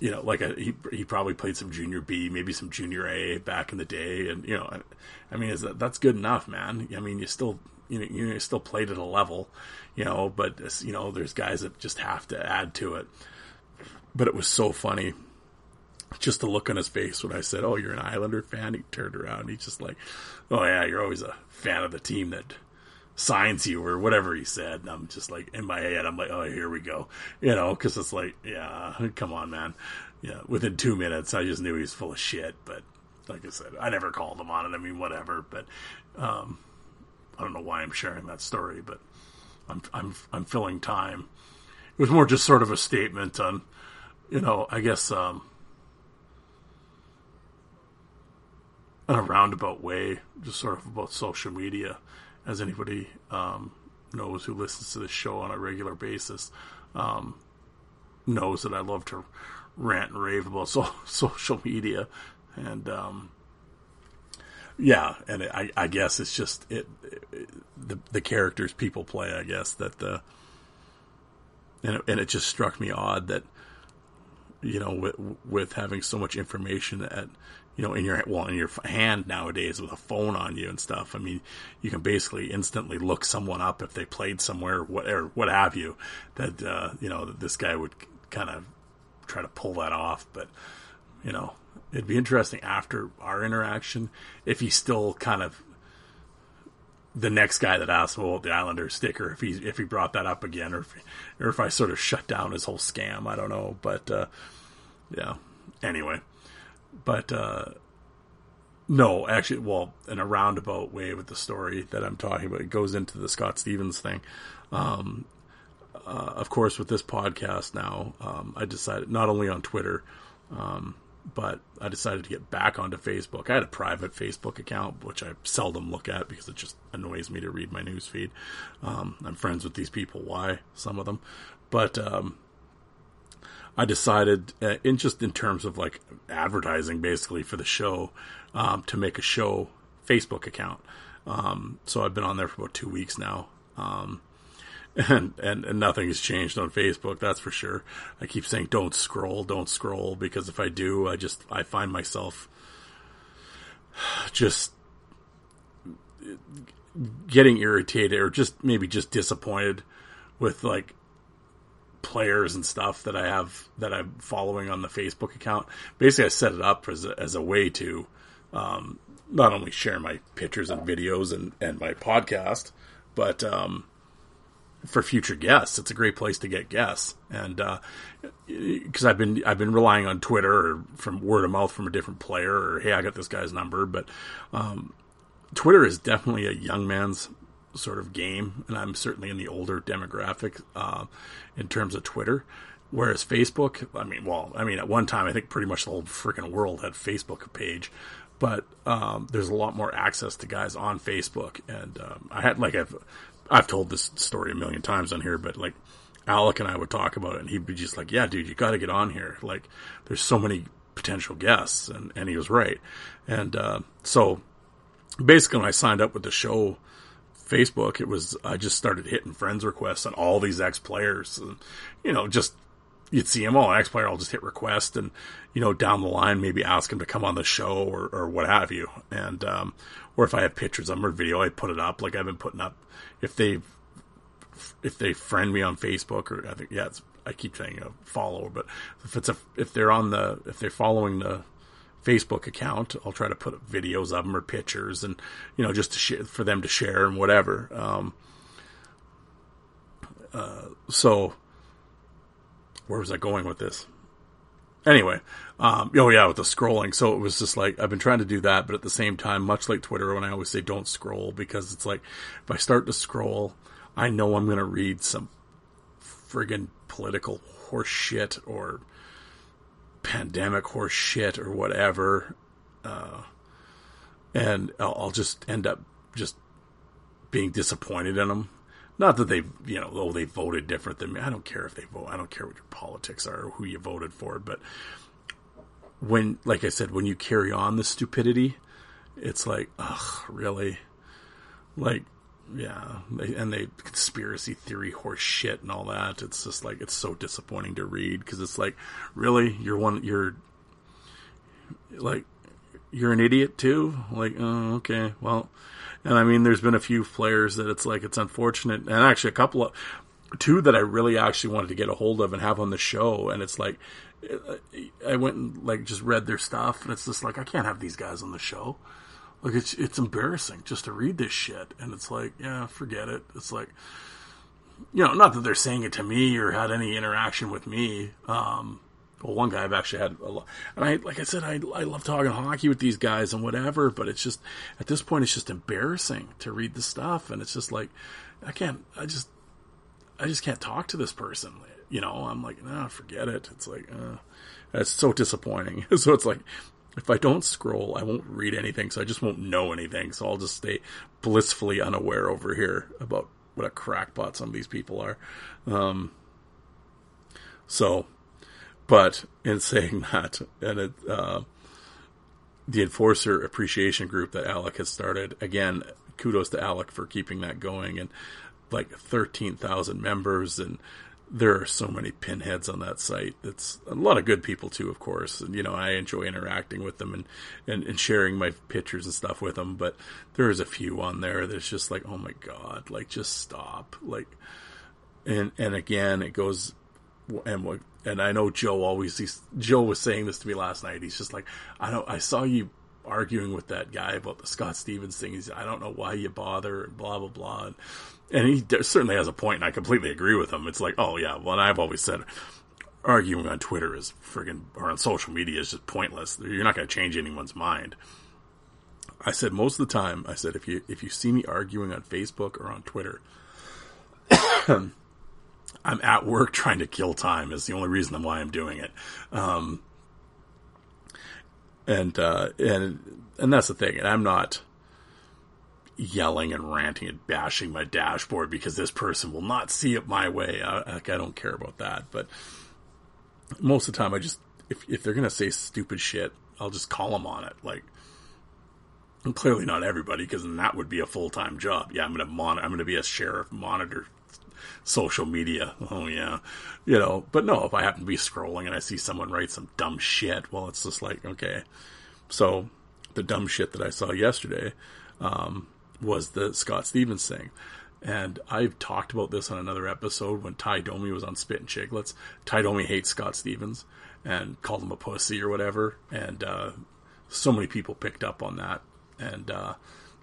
you know, like a, he he probably played some junior B, maybe some junior A back in the day, and you know, I, I mean, is that, that's good enough, man. I mean, you still you know you still played at a level, you know, but you know, there's guys that just have to add to it. But it was so funny, just the look on his face when I said, "Oh, you're an Islander fan." He turned around, and he's just like, "Oh yeah, you're always a fan of the team that signs you," or whatever he said. And I'm just like, in my head, I'm like, oh, here we go, you know, because it's like, yeah, come on, man. Yeah, within two minutes, I just knew he was full of shit. But like I said, I never called him on it. I mean, whatever. But um, I don't know why I'm sharing that story, but I'm I'm I'm filling time. It was more just sort of a statement on, you know, I guess, um, in a roundabout way, just sort of about social media. As anybody um, knows who listens to this show on a regular basis, um, knows that I love to rant and rave about so- social media. And um, yeah, and I, I guess it's just it, it the, the characters people play, I guess, that the, and it, and it just struck me odd that, you know, with, with having so much information at, you know, in your, well, in your hand nowadays with a phone on you and stuff. I mean, you can basically instantly look someone up if they played somewhere or what, or what have you, that, uh, you know, that this guy would kind of try to pull that off. But, you know, it'd be interesting after our interaction if he's still kind of the next guy that asked about the Islanders sticker, if he if he brought that up again, or if, or if I sort of shut down his whole scam. I don't know, but uh, yeah. Anyway, but uh, no, actually, well, in a roundabout way with the story that I'm talking about, it goes into the Scott Stevens thing. Um, uh, of course, with this podcast now, um, I decided not only on Twitter, um, but I decided to get back onto Facebook. I had a private Facebook account, which I seldom look at because it just annoys me to read my newsfeed. Um, I'm friends with these people. Why? Some of them. But um, I decided, uh, in just in terms of like advertising basically for the show, um, to make a show Facebook account. Um, so I've been on there for about two weeks now. Um, And, and and nothing has changed on Facebook, that's for sure. I keep saying don't scroll, don't scroll, because if I do, I just I find myself just getting irritated, or just maybe just disappointed with like players and stuff that I have that I'm following on the Facebook account. Basically, I set it up as a, as a way to um, not only share my pictures and videos and and my podcast, but um, for future guests. It's a great place to get guests. And, uh, cause I've been, I've been relying on Twitter or from word of mouth from a different player, or, hey, I got this guy's number. But, um, Twitter is definitely a young man's sort of game. And I'm certainly in the older demographic, uh, in terms of Twitter. Whereas Facebook, I mean, well, I mean, at one time, I think pretty much the whole freaking world had Facebook page, but, um, there's a lot more access to guys on Facebook. And, um, I had like, I've, I've told this story a million times on here, but like Alec and I would talk about it, and he'd be just like, yeah, dude, you got to get on here. Like, there's so many potential guests. And, and he was right. And, uh, so basically when I signed up with the show Facebook, it was, I just started hitting friends requests on all these ex players, and, you know, just, you'd see him, oh, an ex player, I'll just hit request, and, you know, down the line, maybe ask him to come on the show, or, or what have you. And, um, or if I have pictures of them or video, I put it up. Like I've been putting up, if they, if they friend me on Facebook, or I think, yeah, it's, I keep saying a follower, but if it's a, if they're on the, if they're following the Facebook account, I'll try to put up videos of them or pictures, and, you know, just to share, for them to share and whatever. Um, uh, so where was I going with this? Anyway, um, oh yeah, with the scrolling. So it was just like, I've been trying to do that, but at the same time, much like Twitter, when I always say don't scroll, because it's like, if I start to scroll, I know I'm going to read some friggin' political horse shit, or pandemic horse shit, or whatever. Uh, and I'll, I'll just end up just being disappointed in them. Not that they, you know, oh, they voted different than me. I don't care if they vote. I don't care what your politics are or who you voted for. But when, like I said, when you carry on the stupidity, it's like, ugh, really? Like, yeah. And they conspiracy theory horse shit and all that. It's just like, it's so disappointing to read, because it's like, really? You're one, you're like, you're an idiot too? Like, oh, okay, well. And I mean, there's been a few players that it's like, it's unfortunate. And actually a couple of, two that I really actually wanted to get a hold of and have on the show. And it's like, I went and like just read their stuff, and it's just like, I can't have these guys on the show. Like it's, it's embarrassing just to read this shit. And it's like, yeah, forget it. It's like, you know, not that they're saying it to me or had any interaction with me. Um, well, one guy I've actually had a lot, and I, like I said, I, I love talking hockey with these guys and whatever, but it's just, at this point, it's just embarrassing to read the stuff. And it's just like, I can't, I just, I just can't talk to this person. You know, I'm like, nah, forget it. It's like, uh, that's so disappointing. So it's like, if I don't scroll, I won't read anything. So I just won't know anything. So I'll just stay blissfully unaware over here about what a crackpot some of these people are. Um, so But in saying that, and it, uh, the Enforcer Appreciation Group that Alec has started, again, kudos to Alec for keeping that going, and like thirteen thousand members, and there are so many pinheads on that site. It's a lot of good people too, of course. And, you know, I enjoy interacting with them and, and, and sharing my pictures and stuff with them, but there is a few on there that's just like, oh my God, like just stop. Like, and, and again, it goes and what, and I know Joe always, he's, Joe was saying this to me last night. He's just like, I don't, I saw you arguing with that guy about the Scott Stevens thing. He's, I don't know why you bother, and blah, blah, blah. And, and he certainly has a point, and I completely agree with him. It's like, oh yeah, well, and I've always said, arguing on Twitter is friggin', or on social media is just pointless. You're not going to change anyone's mind. I said most of the time, I said, if you if you see me arguing on Facebook or on Twitter, I'm at work trying to kill time is the only reason why I'm doing it. Um, and uh, and and that's the thing. And I'm not yelling and ranting and bashing my dashboard because this person will not see it my way. I, like, I don't care about that. But most of the time, I just if if they're gonna say stupid shit, I'll just call them on it. Like. And clearly not everybody, because then that would be a full-time job. Yeah, I'm going to mon- I'm going to be a sheriff, monitor social media. Oh, yeah. You know, but no, if I happen to be scrolling and I see someone write some dumb shit, well, it's just like, okay. So the dumb shit that I saw yesterday um, was the Scott Stevens thing. And I've talked about this on another episode when Ty Domi was on Spittin' Chicklets. Ty Domi hates Scott Stevens and called him a pussy or whatever. And uh, so many people picked up on that. And uh,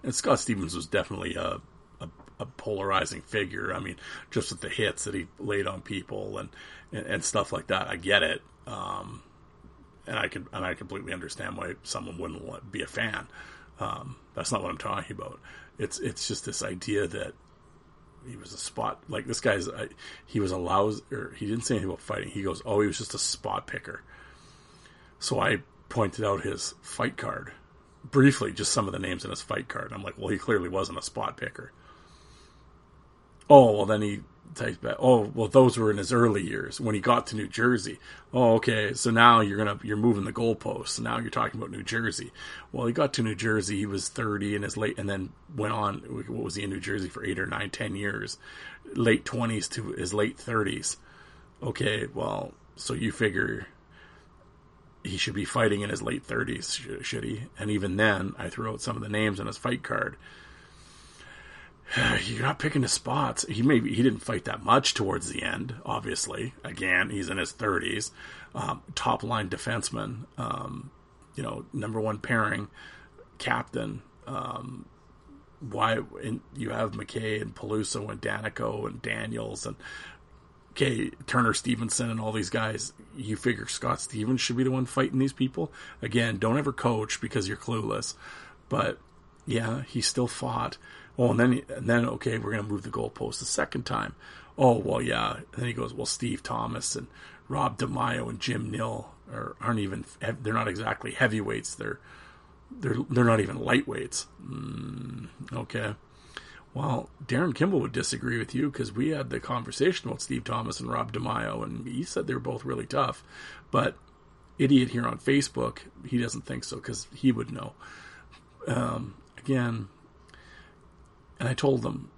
and Scott Stevens was definitely a, a, a polarizing figure. I mean, just with the hits that he laid on people and, and, and stuff like that. I get it, um, and I can and I completely understand why someone wouldn't be a fan. Um, that's not what I'm talking about. It's it's just this idea that he was a spot like this guy's. I, he was a lousy, or he didn't say anything about fighting. He goes, oh, he was just a spot picker. So I pointed out his fight card. Briefly, just some of the names in his fight card. I'm like, well, he clearly wasn't a spot picker. Oh, well, then he types back, oh, well, those were in his early years when he got to New Jersey. Oh, okay, so now you're gonna you're moving the goalposts. Now you're talking about New Jersey. Well, he got to New Jersey. He was thirty in his late, and then went on. What was he in New Jersey for? Eight or nine, ten years, late twenties to his late thirties. Okay, well, so you figure. He should be fighting in his late thirties, should he? And even then, I threw out some of the names on his fight card. You're not picking his spots. He maybe he didn't fight that much towards the end, obviously. Again, he's in his thirties. Um, top line defenseman, um, you know, number one pairing, captain. Um, why and you have McKay and Peluso and Danico and Daniels and. Okay, Turner Stevenson and all these guys, you figure Scott Stevens should be the one fighting these people? Again, don't ever coach because you're clueless. But, yeah, he still fought. Oh, and then, and then okay, we're going to move the goalpost the second time. Oh, well, yeah. And then he goes, well, Steve Thomas and Rob DeMaio and Jim Nill are, aren't even, they're not exactly heavyweights. They're they're, they're not even lightweights. Mm, okay. Well, Darren Kimball would disagree with you because we had the conversation about Steve Thomas and Rob DeMaio, and he said they were both really tough. But idiot here on Facebook, he doesn't think so because he would know. Um, again, and I told him,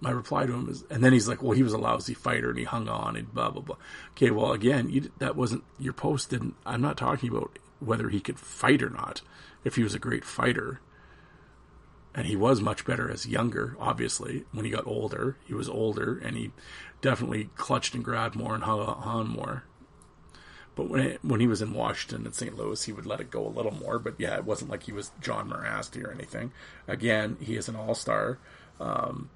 my reply to him is, and then he's like, well, he was a lousy fighter and he hung on and blah, blah, blah. Okay, well, again, you, that wasn't, your post didn't, I'm not talking about whether he could fight or not, if he was a great fighter. And he was much better as younger, obviously. When he got older, he was older, and he definitely clutched and grabbed more and hung on more. But when it, when he was in Washington and Saint Louis, he would let it go a little more. But yeah, it wasn't like he was John Mirasty or anything. Again, he is an all-star. Um,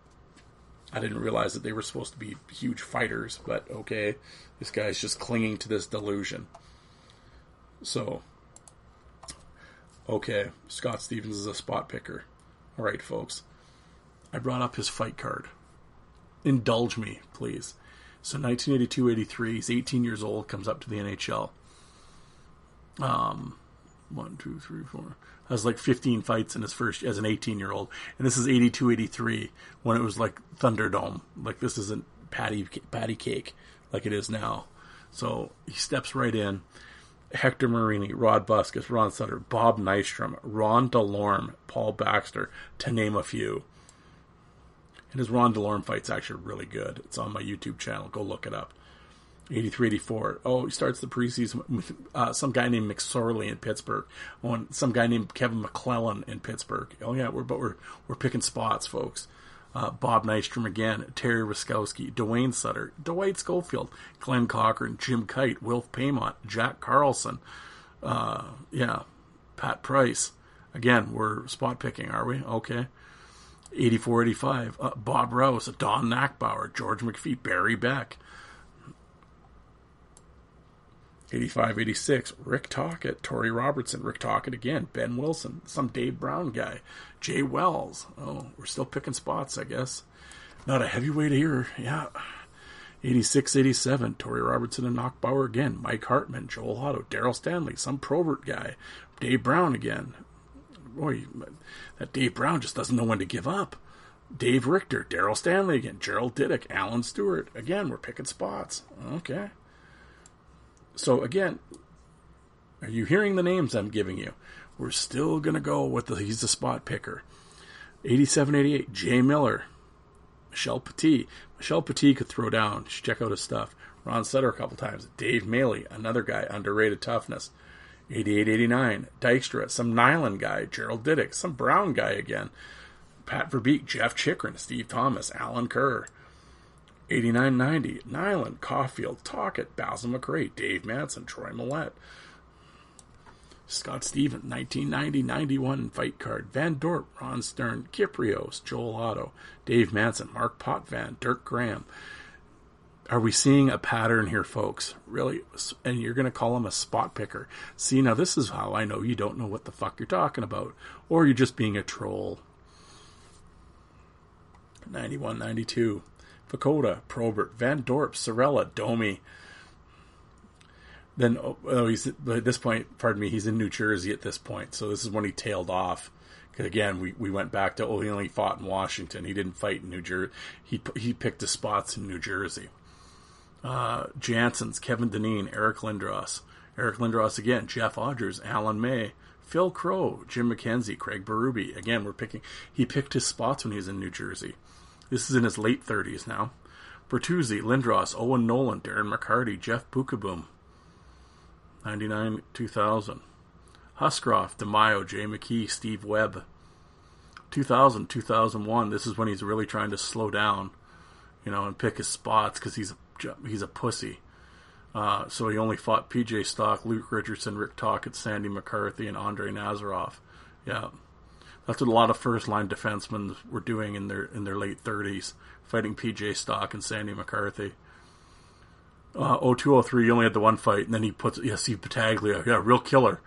I didn't realize that they were supposed to be huge fighters, but okay, this guy's just clinging to this delusion. So, okay, Scott Stevens is a spot picker. All right, folks, I brought up his fight card. Indulge me, please. So nineteen eighty-two eighty-three, he's eighteen years old, comes up to the N H L. Um, one, two, three, four. That was like fifteen fights in his first, as an eighteen-year-old. And this is eighty-two eighty-three, when it was like Thunderdome. Like this isn't patty, patty cake like it is now. So he steps right in. Hector Marini, Rod Buskus, Ron Sutter, Bob Nystrom, Ron DeLorme, Paul Baxter, to name a few. And his Ron DeLorme fight's actually really good. It's on my YouTube channel. Go look it up. eighty-three eighty-four. Oh, he starts the preseason with uh, some guy named McSorley in Pittsburgh. Oh, and some guy named Kevin McClellan in Pittsburgh. Oh, yeah, we're, but we're, we're picking spots, folks. Uh, Bob Nystrom again, Terry Ruskowski, Dwayne Sutter, Dwight Schofield, Glenn Cochran, Jim Kite, Wilf Paymont, Jack Carlson, uh, yeah, Pat Price. Again, we're spot picking, are we? Okay. eighty-four eighty-five, uh, Bob Rouse, Don Nackbauer, George McPhee, Barry Beck. eighty-five eighty-six, Rick Tocchet, Torrey Robertson, Rick Tocchet again, Ben Wilson, some Dave Brown guy, Jay Wells. Oh, we're still picking spots, I guess. Not a heavyweight here, yeah. eighty-six eighty-seven, Torrey Robertson and Nackbauer again, Mike Hartman, Joel Hotto, Daryl Stanley, some Probert guy, Dave Brown again. Boy, that Dave Brown just doesn't know when to give up. Dave Richter, Daryl Stanley again, Gerald Diddick, Alan Stewart. Again, we're picking spots. Okay. So again, are you hearing the names I'm giving you? We're still going to go with the, he's the spot picker. eighty-seven eighty-eight, Jay Miller, Michelle Petit. Michelle Petit could throw down. Check out his stuff. Ron Sutter a couple times. Dave Maley, another guy, underrated toughness. eighty-eight eighty-nine, Dykstra, some Nylon guy, Gerald Diddick, some Brown guy again, Pat Verbeek, Jeff Chikrin, Steve Thomas, Alan Kerr. eighty-nine ninety, Nylon, Caulfield, Tocchet, Basil McRae, Dave Madsen, Troy Millette, Scott Stevens, nineteen ninety ninety-one fight card, Van Dorp, Ron Stern, Kiprios, Joel Hotto, Dave Madsen, Mark Potvin, Dirk Graham. Are we seeing a pattern here, folks? Really? And you're going to call him a spot picker. See, now this is how I know you don't know what the fuck you're talking about. Or you're just being a troll. ninety-one ninety-two. Pacoda, Probert, Van Dorp, Sorella, Domi. Then, oh, he's at this point, pardon me, he's in New Jersey at this point. So this is when he tailed off. Because again, we, we went back to, oh, he only fought in Washington. He didn't fight in New Jersey. He, he picked his spots in New Jersey. Uh, Jansen's, Kevin Dineen, Eric Lindros, Eric Lindros again, Jeff Odgers, Alan May, Phil Crow, Jim McKenzie, Craig Berube. Again, we're picking, he picked his spots when he was in New Jersey. This is in his late thirties now. Bertuzzi, Lindros, Owen Nolan, Darren McCarty, Jeff Bukaboom, ninety-nine two thousand. Huscroft, DeMaio, Jay McKee, Steve Webb, two thousand, two thousand one. This is when he's really trying to slow down, you know, and pick his spots because he's a He's a pussy. Uh, so he only fought P J Stock, Luke Richardson, Rick Tocchet, Sandy McCarthy, and Andre Nazarov. Yeah. That's what a lot of first-line defensemen were doing in their in their late thirties, fighting P J Stock and Sandy McCarthy. Uh, oh two oh three, you only had the one fight, and then he puts, yeah, Steve Battaglia, yeah, real killer.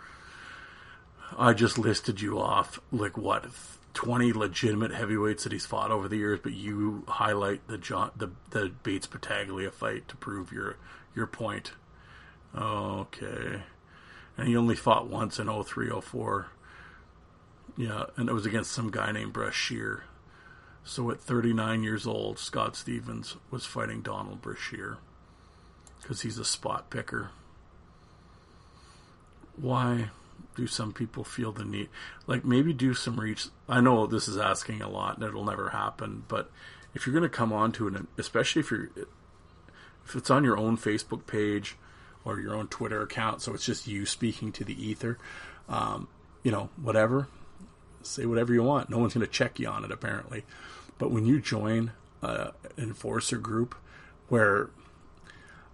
I just listed you off, like, what, twenty legitimate heavyweights that he's fought over the years, but you highlight the John, the, the Bates Battaglia fight to prove your your point. Okay. And he only fought once in oh three oh four. Yeah, and it was against some guy named Brashear. So at thirty-nine years old, Scott Stevens was fighting Donald Brashear because he's a spot picker. Why do some people feel the need? Like, maybe do some reach. I know this is asking a lot, and it'll never happen, but if you're going to come on to it, especially if you're, if it's on your own Facebook page or your own Twitter account, so it's just you speaking to the ether, um, you know, whatever, say whatever you want. No one's going to check you on it, apparently. But when you join uh, an enforcer group where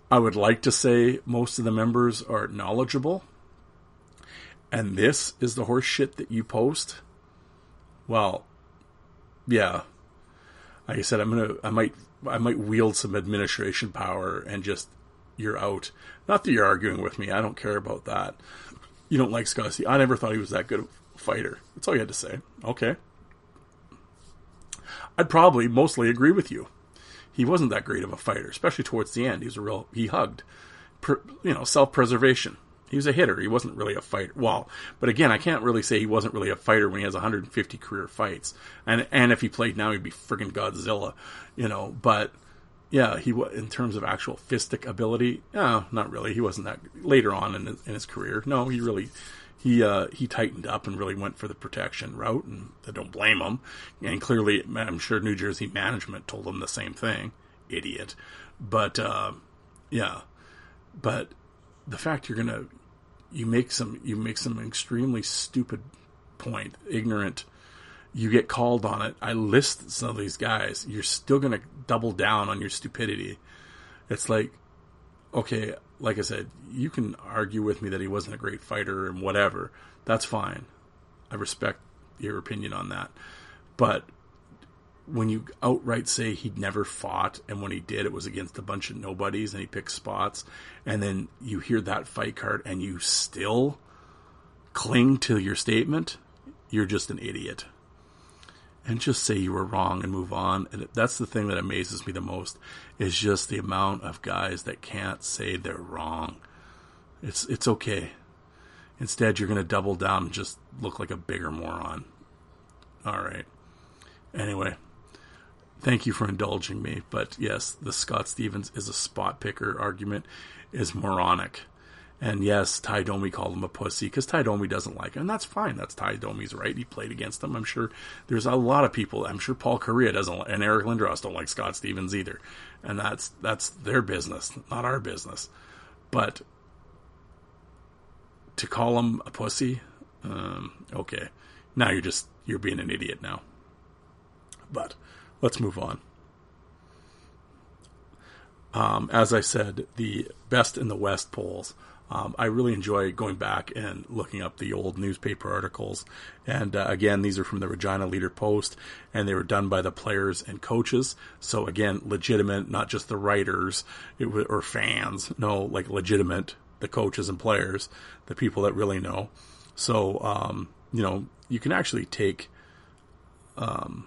I would like to say most of the members are knowledgeable, and this is the horse shit that you post? Well, yeah. Like I said, I'm gonna, I might, I might wield some administration power and just, you're out. Not that you're arguing with me. I don't care about that. You don't like Scott Stevens. I never thought he was that good a fighter. That's all you had to say. Okay. I'd probably mostly agree with you. He wasn't that great of a fighter, especially towards the end. He was a real, he hugged, per, you know, self-preservation. He was a hitter. He wasn't really a fighter. Well, but again, I can't really say he wasn't really a fighter when he has one hundred fifty career fights. And and if he played now, he'd be friggin' Godzilla, you know. But yeah, he in terms of actual fistic ability, no, not really. He wasn't that later on in his, in his career. No, he really he uh, he tightened up and really went for the protection route, and I don't blame him. And clearly, I'm sure New Jersey management told him the same thing, idiot. But uh, yeah, but the fact you're gonna You make some, you make some extremely stupid point, ignorant, you get called on it. I list some of these guys. You're still going to double down on your stupidity. It's like, okay, like I said, you can argue with me that he wasn't a great fighter and whatever. That's fine. I respect your opinion on that. But when you outright say he'd never fought, and when he did, it was against a bunch of nobodies and he picked spots, and then you hear that fight card and you still cling to your statement, you're just an idiot. And just say you were wrong and move on. And that's the thing that amazes me the most, is just the amount of guys that can't say they're wrong. It's it's okay. Instead, you're going to double down and just look like a bigger moron. All right. Anyway, thank you for indulging me. But yes, the Scott Stevens is a spot picker argument is moronic. And yes, Ty Domi called him a pussy because Ty Domi doesn't like him. And that's fine. That's Ty Domi's right. He played against him. I'm sure there's a lot of people. I'm sure Paul Correa doesn't, and Eric Lindros don't like Scott Stevens either. And that's that's their business, not our business. But to call him a pussy, um, okay. Now you're just, you're being an idiot now. But let's move on. Um, as I said, the best in the West polls. Um, I really enjoy going back and looking up the old newspaper articles. And uh, again, these are from the Regina Leader Post, and they were done by the players and coaches. So again, legitimate, not just the writers it w- or fans. No, like legitimate, the coaches and players, the people that really know. So, um, you know, you can actually take... Um,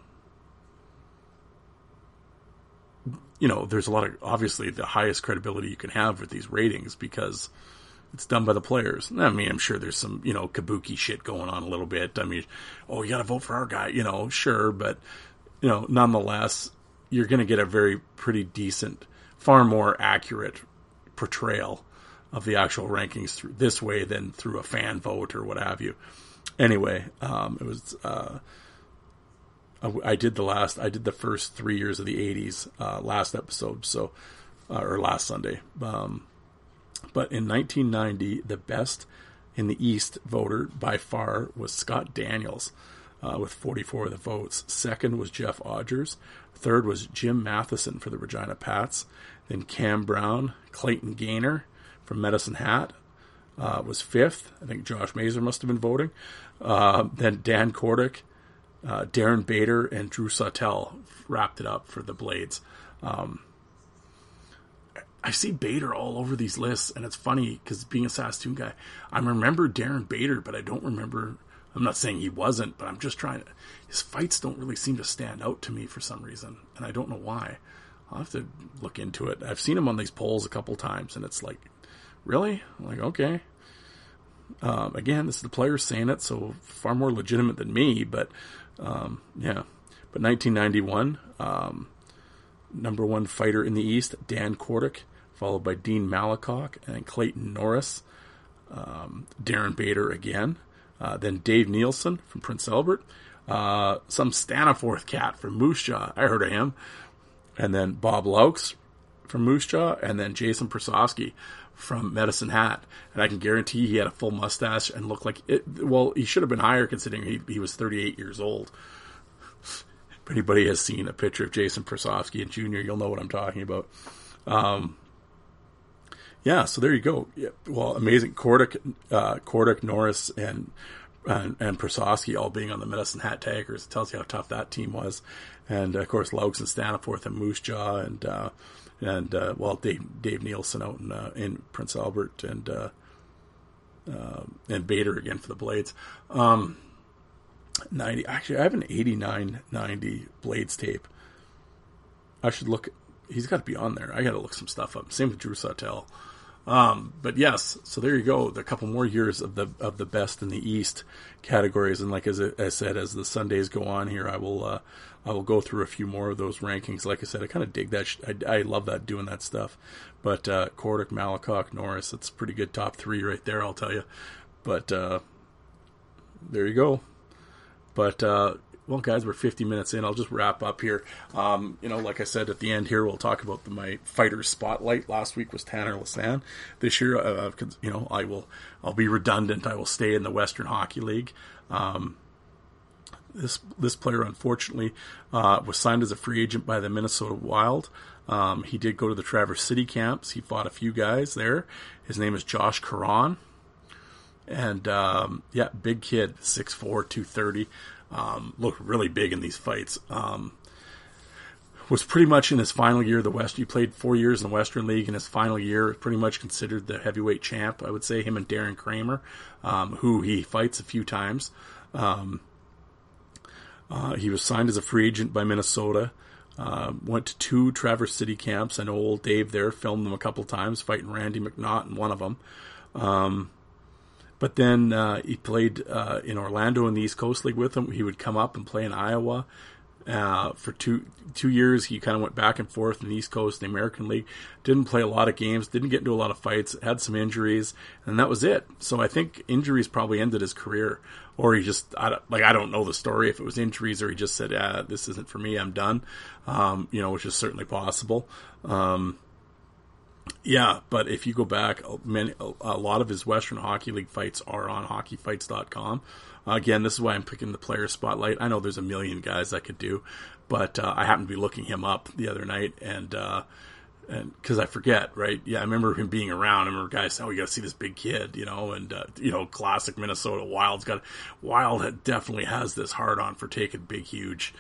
you know, there's a lot of, obviously, the highest credibility you can have with these ratings because it's done by the players. I mean, I'm sure there's some, you know, kabuki shit going on a little bit. I mean, oh, you got to vote for our guy, you know, sure. But, you know, nonetheless, you're going to get a very pretty decent, far more accurate portrayal of the actual rankings through this way than through a fan vote or what have you. Anyway, um, it was... Uh, I did the last, I did the first three years of the eighties, uh, last episode, so, uh, or last Sunday. Um, but in nineteen ninety, the best in the East voter by far was Scott Daniels, uh, with forty-four of the votes. Second was Jeff Odgers. Third was Jim Matheson for the Regina Pats. Then Cam Brown, Clayton Gaynor from Medicine Hat, uh, was fifth. I think Josh Mazur must have been voting. Uh, then Dan Kordick. Uh, Darren Bader and Drew Sautel wrapped it up for the Blades. Um, I see Bader all over these lists, and it's funny because being a Saskatoon guy, I remember Darren Bader, but I don't remember. I'm not saying he wasn't, but I'm just trying to. His fights don't really seem to stand out to me for some reason, and I don't know why. I'll have to look into it. I've seen him on these polls a couple times, and it's like, really? I'm like, okay. Um, again, this is the players saying it, so far more legitimate than me, but. Um, yeah, but nineteen ninety-one, um, number one fighter in the East, Dan Kordick, followed by Dean Malakoff and Clayton Norris, um, Darren Bader again, uh, then Dave Nielsen from Prince Albert, uh, some Staniforth cat from Moose Jaw, I heard of him, and then Bob Laux from Moose Jaw, and then Jason Persofsky from Medicine Hat. And I can guarantee he had a full mustache and looked like it. Well, he should have been higher considering he, he was thirty-eight years old. If anybody has seen a picture of Jason Persofsky and Junior, you'll know what I'm talking about. Um, yeah, so there you go. Yeah, well, amazing. Kordick, uh, Kordick, Norris, and, and, and Persofsky all being on the Medicine Hat Tigers. It tells you how tough that team was. And, of course, Laux and Staniforth and Moose Jaw and... Uh, And, uh, well, Dave, Dave Nielsen out in, uh, in Prince Albert and, uh, uh, and Bader again for the Blades. Um, ninety, actually, I have an eighty-nine ninety Blades tape. I should look, he's got to be on there. I got to look some stuff up. Same with Drew Sautel. Um, but yes, so there you go. The couple more years of the, of the best in the East categories. And like, as I said, as the Sundays go on here, I will, uh, I will go through a few more of those rankings. Like I said, I kind of dig that. Sh- I, I love that, doing that stuff. But uh, Kordick, Malakoff, Norris, it's a pretty good top three right there, I'll tell you. But uh, there you go. But, uh, well, guys, we're fifty minutes in. I'll just wrap up here. Um, you know, like I said, at the end here, we'll talk about the, my fighter spotlight. Last week was Tanner LaSanne. This year, uh, you know, I will, I'll be redundant. I will stay in the Western Hockey League. Um This this player, unfortunately, uh, was signed as a free agent by the Minnesota Wild. Um, he did go to the Traverse City camps. He fought a few guys there. His name is Josh Caron. And, um, yeah, big kid, six four, two thirty. Um, looked really big in these fights. Um, was pretty much in his final year of the West. He played four years in the Western League. In his final year, pretty much considered the heavyweight champ, I would say, him and Darren Kramer, um, who he fights a few times. Um, uh, he was signed as a free agent by Minnesota. Uh, went to two Traverse City camps. I know old Dave there filmed them a couple times, fighting Randy McNaught in one of them. Um, But then uh, he played uh, in Orlando in the East Coast League with him. He would come up and play in Iowa uh, for two two years. He kind of went back and forth in the East Coast, the American League. Didn't play a lot of games. Didn't get into a lot of fights. Had some injuries, and that was it. So I think injuries probably ended his career, or he just I don't, like I don't know the story if it was injuries or he just said ah, this isn't for me. I'm done. Um, you know, which is certainly possible. Um, Yeah, but if you go back, many, a lot of his Western Hockey League fights are on hockey fights dot com. Again, this is why I'm picking the player spotlight. I know there's a million guys I could do, but uh, I happened to be looking him up the other night, and uh, and because I forget, right? Yeah, I remember him being around. I remember guys saying, oh, you got to see this big kid, you know, and, uh, you know, classic Minnesota Wild's got, Wild definitely has this hard on for taking big, huge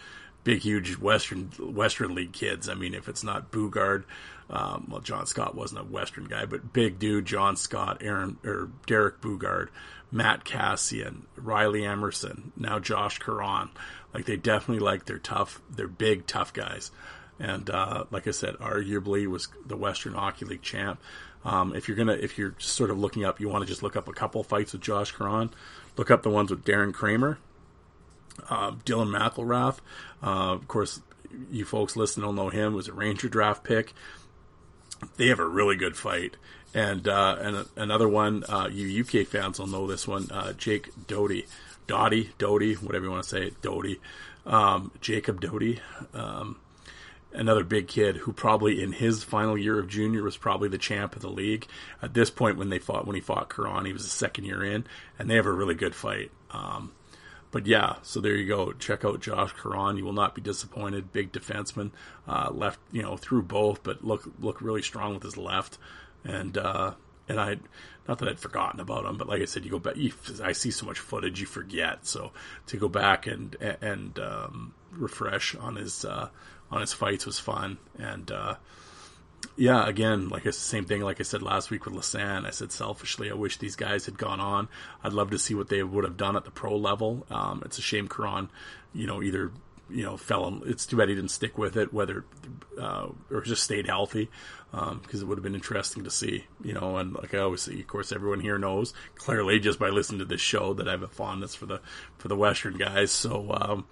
Big, huge Western Western League kids. I mean, if it's not Bugard, um, well, John Scott wasn't a Western guy, but big dude, John Scott, Aaron or Derek Bugard, Matt Cassian, Riley Emerson, now Josh Caron. Like they definitely like their tough, they're big, tough guys. And uh, like I said, arguably was the Western Hockey League champ. Um, if you're gonna, if you're just sort of looking up, you want to just look up a couple fights with Josh Caron. Look up the ones with Darren Kramer. Uh, Dylan McElrath, uh, of course, you folks listening will know him, was a Ranger draft pick. They have a really good fight. And uh, and uh, another one, uh, you U K fans will know this one, uh, Jake Doughty, Doughty, Doughty, whatever you want to say, Doughty, um, Jacob Doughty, um, another big kid who probably in his final year of junior was probably the champ of the league. At this point, when they fought, when he fought Caron, he was the second year in, and they have a really good fight. Um, But yeah, so there you go. Check out Josh Caron. You will not be disappointed. Big defenseman, uh, left, you know, through both, but look, look really strong with his left. And uh, and I, not that I'd forgotten about him, but like I said, you go back. You, I see so much footage, you forget. So to go back and and um, refresh on his uh, on his fights was fun. And uh, yeah, again, like it's the same thing. Like I said last week with LaSanne, I said selfishly, I wish these guys had gone on. I'd love to see what they would have done at the pro level. Um, it's a shame Caron, you know, either you know fell. In, it's too bad he didn't stick with it, whether uh, or just stayed healthy, because um, it would have been interesting to see. You know, and like I always say, of course, everyone here knows clearly just by listening to this show that I have a fondness for the for the Western guys. So um,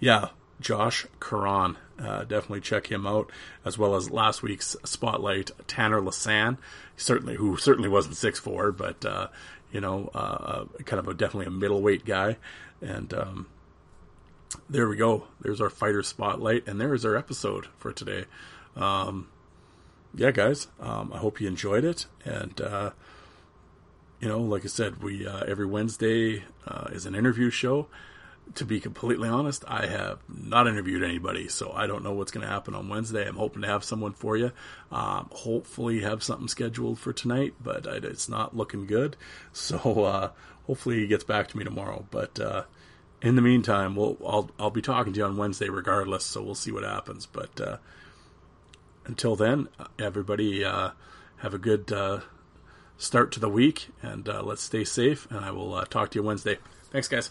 yeah. Josh Caron, uh, definitely check him out, as well as last week's spotlight, Tanner LaSanne, certainly who certainly wasn't six four, but uh, you know, uh, kind of a definitely a middleweight guy, and um, there we go. There's our fighter spotlight, and there is our episode for today. Um, yeah, guys, um, I hope you enjoyed it, and uh, you know, like I said, we uh, every Wednesday uh, is an interview show. To be completely honest, I have not interviewed anybody, so I don't know what's going to happen on Wednesday. I'm hoping to have someone for you. Um, hopefully have something scheduled for tonight, but it's not looking good. So uh, hopefully he gets back to me tomorrow. But uh, in the meantime, we'll, I'll, I'll be talking to you on Wednesday regardless, so we'll see what happens. But uh, until then, everybody uh, have a good uh, start to the week, and uh, let's stay safe, and I will uh, talk to you Wednesday. Thanks, guys.